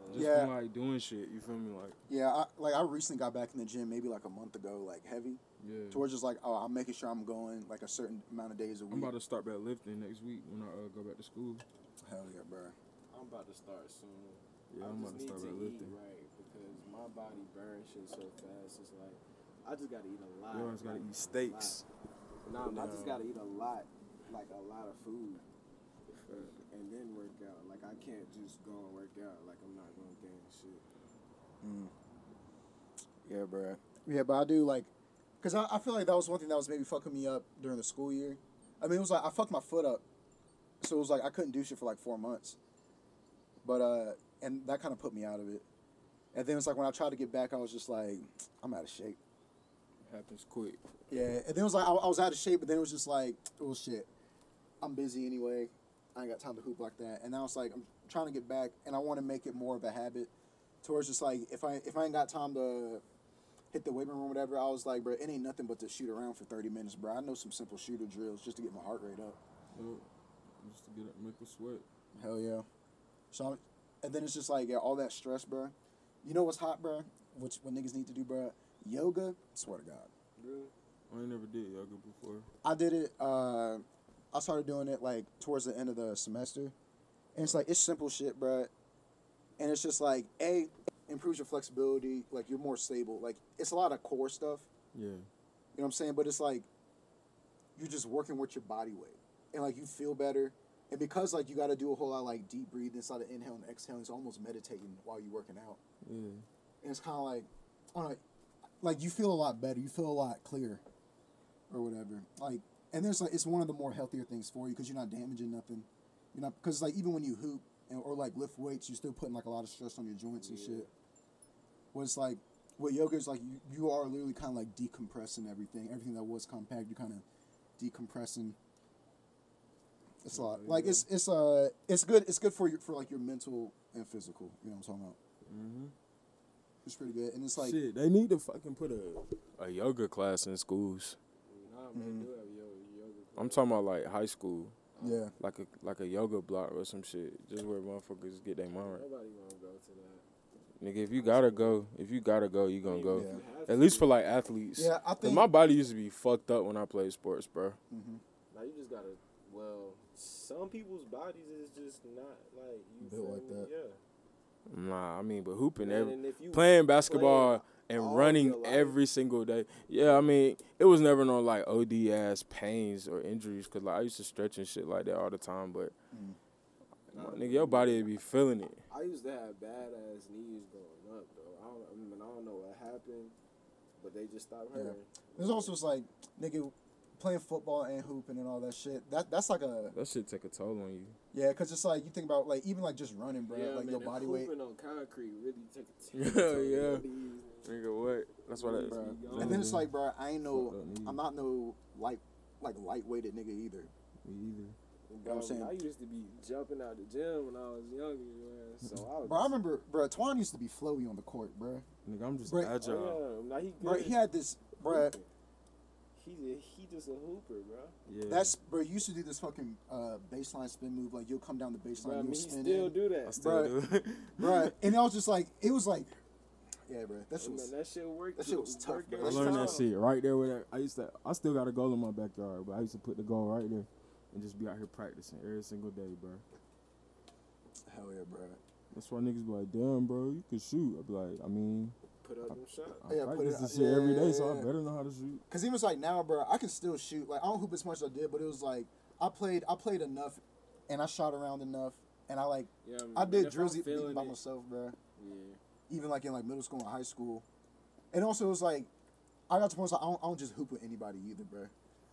Just from, like, doing shit, you feel me? Like, yeah, I recently got back in the gym maybe like a month ago, like heavy. Yeah. Towards just like, oh, I'm making sure I'm going like a certain amount of days a week. I'm about to start back lifting next week when I go back to school. Hell yeah, bro. I'm about to start soon. Yeah, I'm about to start back lifting. Right, because my body burns shit so fast. It's like, I just got to eat a lot. You always got to eat steaks. I just got to eat a lot, like a lot of food. And then work out. Like, I can't just go and work out. Like, I'm not going to gain shit. Mm. Yeah, bro. Yeah, but I do, like, because I feel like that was one thing that was maybe fucking me up during the school year. I mean, it was like, I fucked my foot up. So it was like, I couldn't do shit for like 4 months. But, and that kind of put me out of it. And then it's like, when I tried to get back, I was just like, I'm out of shape. It happens quick. Yeah, and then it was like, I was out of shape, but then it was just like, oh shit, I'm busy anyway. I ain't got time to hoop like that. And now it's like, I'm trying to get back, and I want to make it more of a habit towards just like, if I ain't got time to hit the weight room or whatever, I was like, bro, it ain't nothing but to shoot around for 30 minutes, bro. I know some simple shooter drills just to get my heart rate up. Yeah, just to get it, make it sweat. Hell yeah. So, and then it's just like, yeah, all that stress, bro. You know what's hot, bro? What niggas need to do, bro? Yoga. Swear to God. Really? I ain't never did yoga before. I did it, I started doing it, like, towards the end of the semester. And it's, like, it's simple shit, bro. And it's just, like, A, improves your flexibility. Like, you're more stable. Like, it's a lot of core stuff. Yeah. You know what I'm saying? But it's, like, you're just working with your body weight. And, like, you feel better. And because, like, you got to do a whole lot of, like, deep breathing, it's not an inhale and exhale. It's almost meditating while you're working out. Yeah. And it's kind of like, I don't know, like, you feel a lot better. You feel a lot clearer or whatever. Like, and there's like, it's one of the more healthier things for you because you're not damaging nothing. You know, because like even when you hoop or like lift weights, you're still putting like a lot of stress on your joints and shit. Well, it's like, with yoga is like you are literally kind of like decompressing everything. Everything that was compact, you're kind of decompressing. It's a lot. Like it's good. It's good for your mental and physical. You know what I'm talking about? Mm-hmm. It's pretty good, and it's like shit. They need to fucking put a yoga class in schools. Mm-hmm. I'm talking about like high school. Yeah. Like a yoga block or some shit. Just where motherfuckers get their mind right. Nobody wanna go to that. Nigga, if you gotta go, you gonna go. Yeah. At least for like athletes. Yeah, I think my body used to be fucked up when I played sports, bro. Mm-hmm. Now you just gotta. Well, some people's bodies is just not like you built like that. Yeah. Nah, I mean, but hooping, playing basketball. And running every single day. Yeah, I mean, it was never no, like, OD-ass pains or injuries because, like, I used to stretch and shit like that all the time. But, nigga, your body would be feeling it. I used to have bad-ass knees growing up, though. I don't know what happened, but they just stopped hurting. Yeah. There's also, it's like, nigga, playing football and hooping and all that shit. That's like a... That shit take a toll on you. Yeah, because it's like, you think about, like, even, like, just running, bro. Yeah, like, man, your body weight. Hooping on concrete really take a toll on your knees. Nigga, what? That's what it is. Bro. And then it's like, bro, I'm not no lightweighted nigga either. Me either. You know what I'm saying? I used to be jumping out the gym when I was younger, man. So I was. Bro, I remember, bro, Twan used to be flowy on the court, bro. Nigga, I'm just agile. Oh, yeah. Now he good. Bro, he had this, bro. He just a hooper, bro. Yeah. That's, bro, you used to do this fucking baseline spin move. Like, you'll come down the baseline, you'll spin still do that. I still do it. Bro, and I was just like, it was like, yeah, bro. That shit worked. That shit was tough, bro. I learned that shit right there. I still got a goal in my backyard, but I used to put the goal right there and just be out here practicing every single day, bro. Hell yeah, bro. That's why niggas be like, damn, bro, you can shoot. I be like, I mean, put up them shots. I practice this shit every day, so I better know how to shoot. Cause even like now, bro, I can still shoot. Like I don't hoop as much as I did, but it was like I played enough, and I shot around enough, and I like, yeah, I did drills by myself, bro. Yeah. Even, like, in, like, middle school and high school. And also, it was, like, I got to the point, I don't just hoop with anybody either, bro.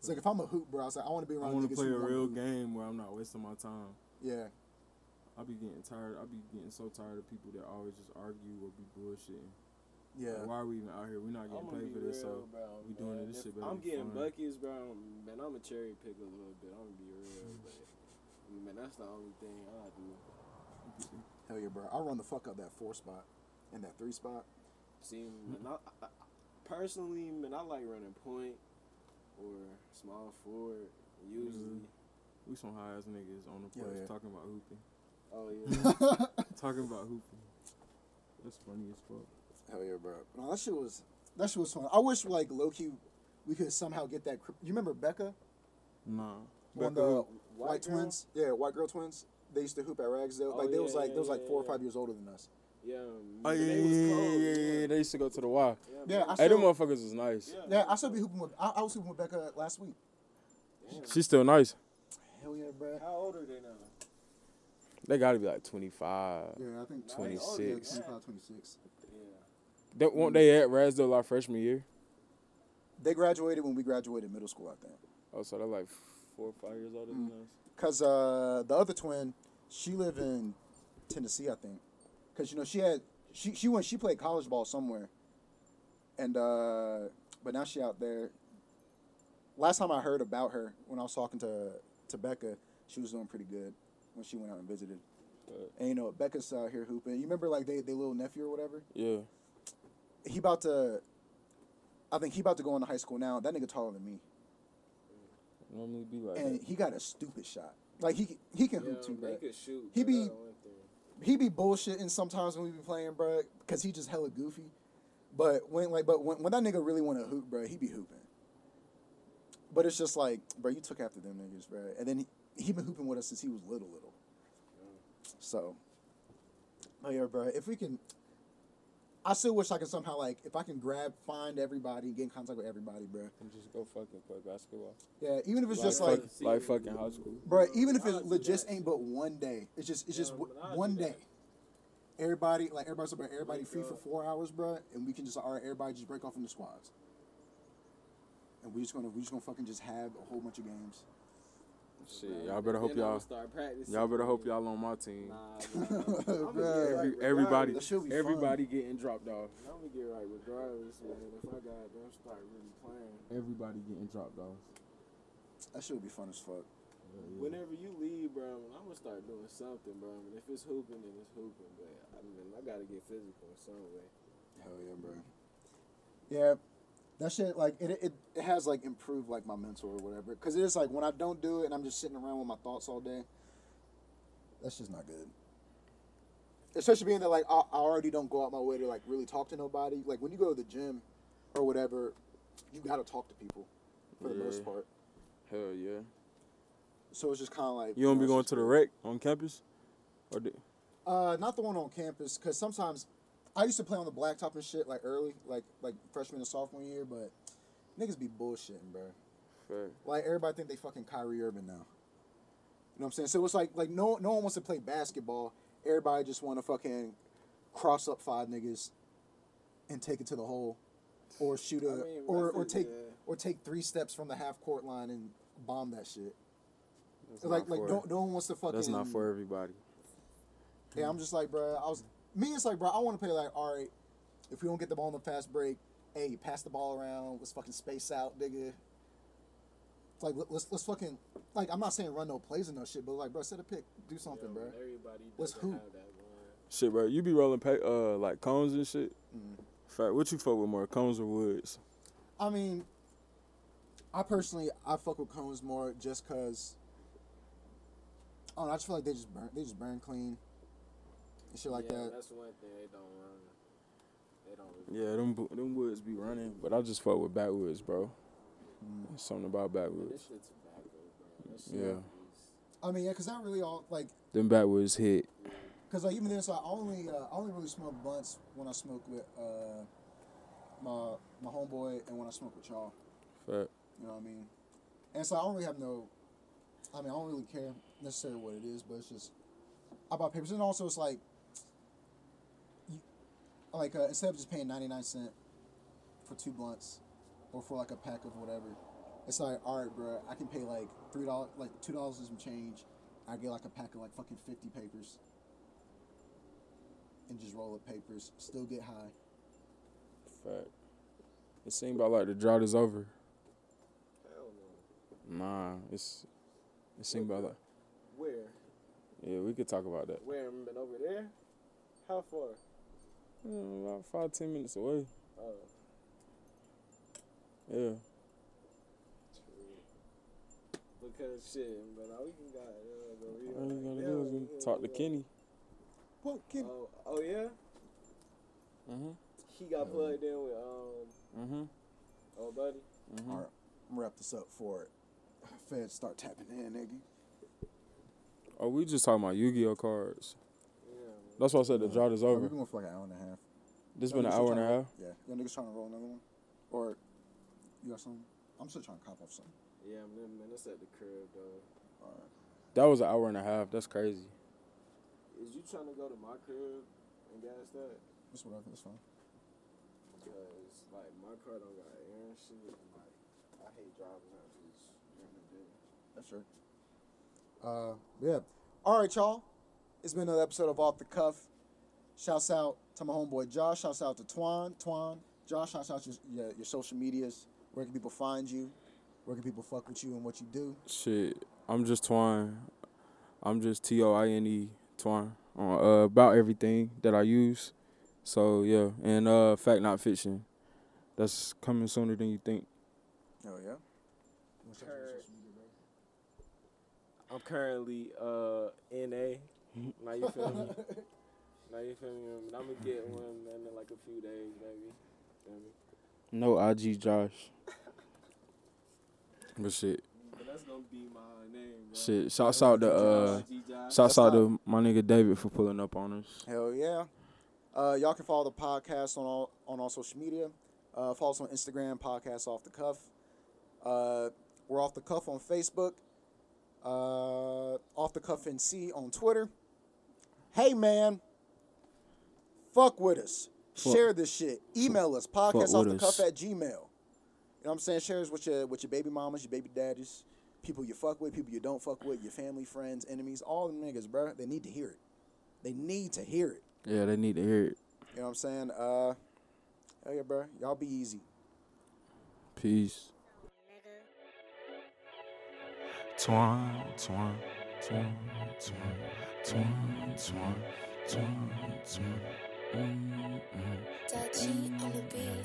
It's like, if I'm a hoop, bro, I want to be around. I want to play a real game where I'm not wasting my time. Yeah. I'll be getting tired. I'll be getting so tired of people that always just argue or be bullshitting. Yeah. Like, why are we even out here? We're not getting paid for this, so bro, we doing this shit. I'm getting buckets, bro. Man, I'm a cherry pick a little bit. I'm gonna be real, but man, that's the only thing I do. Hell yeah, bro! I run the fuck up that 4 spot and that 3 spot. See, man, I personally, man, I like running point or small forward. Usually, we some high ass niggas on the porch talking about hooping. Oh yeah, talking about hooping. That's funny as fuck. Hell yeah, bro! No, that shit was fun. I wish, like, low key, we could somehow get that. You remember Becca? Nah. Becca, the white twins. Yeah, white girl twins. They used to hoop at Ragsdale. Oh, like they was 4 or 5 years older than us. Yeah. Oh yeah, yeah. They used to go to the Y. Yeah. Hey, them motherfuckers was nice. Yeah, I still be hooping with. I was hooping with Becca last week. Damn. She's still nice. Hell yeah, bro! How old are they now? They gotta be like 25. Yeah, I think 26. 25, 26. Yeah. Weren't they at Ragsdale like freshman year? They graduated when we graduated middle school, I think. Oh, so they're like 4 or 5 years older than us? Because the other twin, she lived in Tennessee, I think. Because, you know, she played college ball somewhere. And, but now she out there. Last time I heard about her, when I was talking to Becca, she was doing pretty good when she went out and visited. And, you know, Becca's out here hooping. You remember, like, they little nephew or whatever? Yeah. I think he about to go into high school now. That nigga taller than me. Normally be like and that. He got a stupid shot. Like he can hoop too, bro. He can shoot. He be bullshitting sometimes when we be playing, bro, because he just hella goofy. But when that nigga really want to hoop, bro, he be hooping. But it's just like, bro, you took after them niggas, bro. And then he been hooping with us since he was little. Yeah. So, oh yeah, bro. If we can. I still wish I could somehow, like, if I can find everybody, get in contact with everybody, bro. And just go fucking play basketball. Yeah, even if it's like, just like fucking high school. Bro, even if it just ain't but one day. It's just one day. Everybody free for 4 hours, bro, and we can just, all right, everybody just break off into squads. And we just gonna fucking just have a whole bunch of games. Shit, y'all better hope y'all on my team. Nah, everybody getting dropped off. I'm gonna get right regardless, man. If I got them start really playing. Everybody getting dropped off. That shit would be fun as fuck. Yeah. Whenever you leave, bro, I'm gonna start doing something, bro. I mean, if it's hooping, then it's hooping. But I mean, I gotta get physical in some way. Hell yeah, bro. Yeah. That shit, like, it has, like, improved, like, my mental or whatever. Because it is, like, when I don't do it and I'm just sitting around with my thoughts all day, that's just not good. Especially being that, like, I already don't go out my way to, like, really talk to nobody. Like, when you go to the gym or whatever, you got to talk to people for the most part. Hell yeah. So it's just kind of like... You don't be going to the rec on campus? Or not the one on campus, because sometimes... I used to play on the blacktop and shit, like, early, like freshman and sophomore year, but niggas be bullshitting, bro. Fair. Like, everybody think they fucking Kyrie Irving now. You know what I'm saying? So it's like no one wants to play basketball. Everybody just want to fucking cross up 5 niggas and take it to the hole or shoot a... I mean, or take 3 steps from the half-court line and bomb that shit. No one wants to fucking... That's not for everybody. Yeah, I'm just like, bro, Me, it's like, bro, I want to play like, all right, if we don't get the ball in the fast break, hey, pass the ball around. Let's fucking space out, nigga. Like, let's fucking, like, I'm not saying run no plays and no shit, but like, bro, set a pick. Do something, bro. Everybody let's hoop. Shit, bro, you be rolling, like, cones and shit? Mm-hmm. In fact, what you fuck with more, cones or woods? I mean, I fuck with cones more just because, I don't know, I just feel like they just burn clean. Shit like that. That's one thing they don't run. They don't. Really them woods be running, but I just fuck with backwoods, bro. Mm. Something about backwoods. This shit's backwoods, bro. I mean, cause that really all like. Them backwoods hit. Cause like even this, I only really smoke blunts when I smoke with my homeboy and when I smoke with y'all. Fact. You know what I mean? And so I don't really care necessarily what it is, but it's just about papers. And also it's like. Like, instead of just paying 99 cents for 2 blunts or for, like, a pack of whatever, It's like, all right, bro, I can pay like $3, like $2 and some change. I get like a pack of like fucking 50 papers and just roll up papers, still get high. Fact. It seemed about like the drought is over. Hell no. Nah, it seemed about like. Where? Yeah, we could talk about that. Where? And over there? How far? About 5-10 minutes away. Oh. Yeah. Because shit, but all we can got all you gotta do is talk to Kenny. Whoa, Kenny. Oh yeah. Mhm. He got plugged in with Mhm. Oh buddy. Mm-hmm. All right, I'm wrap this up for it. Feds start tapping in, nigga. Oh, we just talking about Yu-Gi-Oh cards. Yeah. Man. That's why I said the drought is over. We've been going for like an hour and a half. This been an hour and a half. Yeah. Y'all niggas trying to roll another one, or you got something? I'm still trying to cop off something. Yeah, man, that's at the crib, though. All right. That was an hour and a half. That's crazy. Is you trying to go to my crib and gas that? That's what I think. That's fine. Because, like, my car don't got air and shit. And, like, I hate driving out just during the day. That's right. Yeah. All right, y'all. It's been another episode of Off the Cuff. Shouts out to my homeboy Josh. Shouts out to Twan. Josh, shouts out to your social medias. Where can people find you? Where can people fuck with you and what you do? Shit, I'm just Twan. I'm just T-O-I-N-E, Twan, on about everything that I use. So, yeah. And Fact Not Fiction. That's coming sooner than you think. Oh, yeah? I'm currently N-A. Now you feel me? But I'm going to get one in like a few days, baby. No IG Josh. But shit. But that's gonna be my name, bro. Shit. Shouts out to my nigga David for pulling up on us. Hell yeah. Y'all can follow the podcast on all social media. Follow us on Instagram, podcast Off the Cuff. We're Off the Cuff on Facebook. Off the Cuff NC on Twitter. Hey man, fuck with us. Fuck. Share this shit. Email us, podcastoffthecuff@gmail.com. You know what I'm saying? Share with your baby mamas, your baby daddies, people you fuck with, people you don't fuck with, your family, friends, enemies, all them niggas, bro. They need to hear it. Yeah, they need to hear it. You know what I'm saying? Hell yeah, bro. Y'all be easy. Peace. Twan.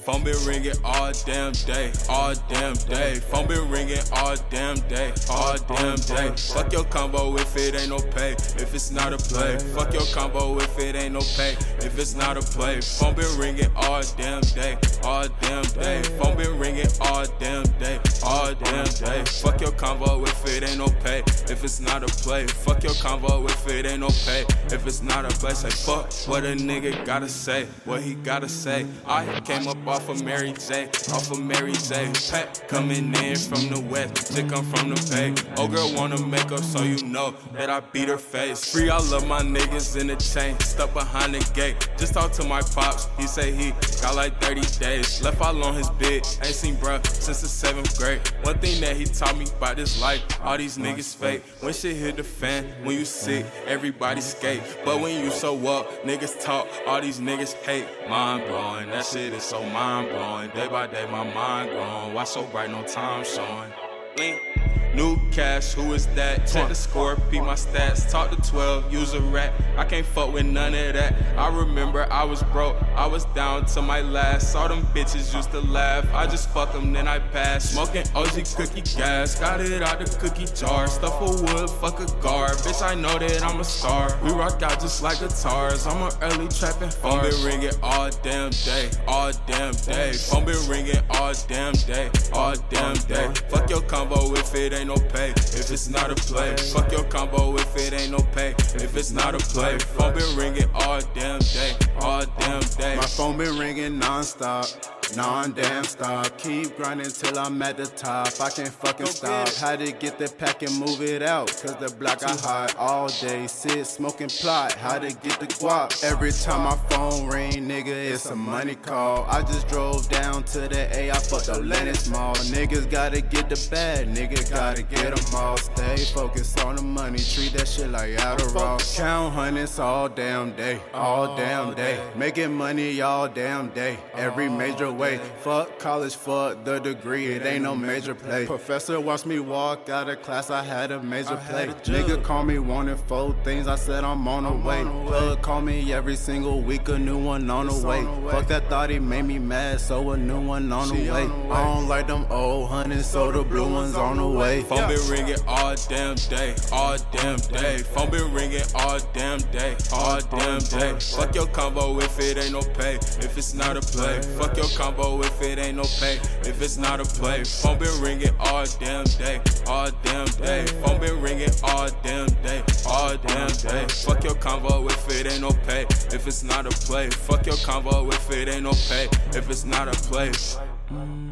Phone been ringing all damn day, all damn day. Phone been ringing all damn day, all damn day. Fuck your combo if it ain't no pay, if it's not a play. Fuck your combo if it ain't no pay, if it's not a play. Phone been ringing all damn day, all damn day. Phone been ringing all damn day, all damn day. Fuck your combo if it ain't no pay, if it's not a play. Fuck your combo if it ain't no pay, if it's not a play. Say fuck what a nigga gotta say, what he gotta say. I came up off of Mary J. Pat coming in from the west, chick I'm from the bay. Old girl wanna make up so you know that I beat her face. Free all of my niggas in the chain, stuck behind the gate. Just talked to my pops, he say he got like 30 days. Left all on his bed, ain't seen bruh since the 7th grade. One thing that he taught me about this life, all these niggas fake. When shit hit the fan, when you sick, everybody skate. But when you so up, niggas talk, all these niggas hate. Mind blowing, that shit is so mind blowing. Day by day my mind growing. Why so bright, no time showing. Blink. New cash, who is that? Check the score, peep my stats. Talk to 12, use a rat. I can't fuck with none of that. I remember I was broke, I was down to my last. All them bitches used to laugh, I just fuck them, then I pass. Smoking OG cookie gas, got it out the cookie jar. Stuff a wood, fuck a guard, bitch I know that I'm a star. We rock out just like guitars, I'm an early trapping hard. Phone been ringing all damn day, all damn day. Phone been ringing all damn day, all damn day. Fuck your combo if it ain't no pay, if it's not a play. Fuck your combo if it ain't no pay, if it's not a play. Phone been ringing all damn day, all damn day. My phone been ringing non-stop. Non-damn stop, keep grinding till I'm at the top. I can't fucking stop. Had to get the pack and move it out, cause the block I hot all day. Sit smoking plot, how to get the guap. Every time my phone ring, nigga, it's a money call. I just drove down to the A, I fucked up Lennox Mall. Niggas gotta get the bag, nigga, gotta get them all. Stay focused on the money, treat that shit like Adderall. Count hundreds all damn day, all damn day. Making money all damn day, every major way. Fuck college, fuck the degree, it ain't no major play. Professor watched me walk out of class, I had a major play. Nigga call me wanting four things, I said I'm on the way. Plug call me every single week, a new one on the way. Fuck that thought, it made me mad, so a new one on the way. I don't like them old honeys, so the blue one's on the way. Phone been ringing all damn day, all damn day. Phone been ringing all damn day, all damn day. Fuck your combo if it ain't no pay, if it's not a play. Fuck your combo if it ain't no pay, if it's not a play. Phone been ringing all damn day, all damn day. Phone been ringing all damn day, all damn day. Fuck your combo if it ain't no pay, if it's not a play. Fuck your combo if it ain't no pay, if it's not a play.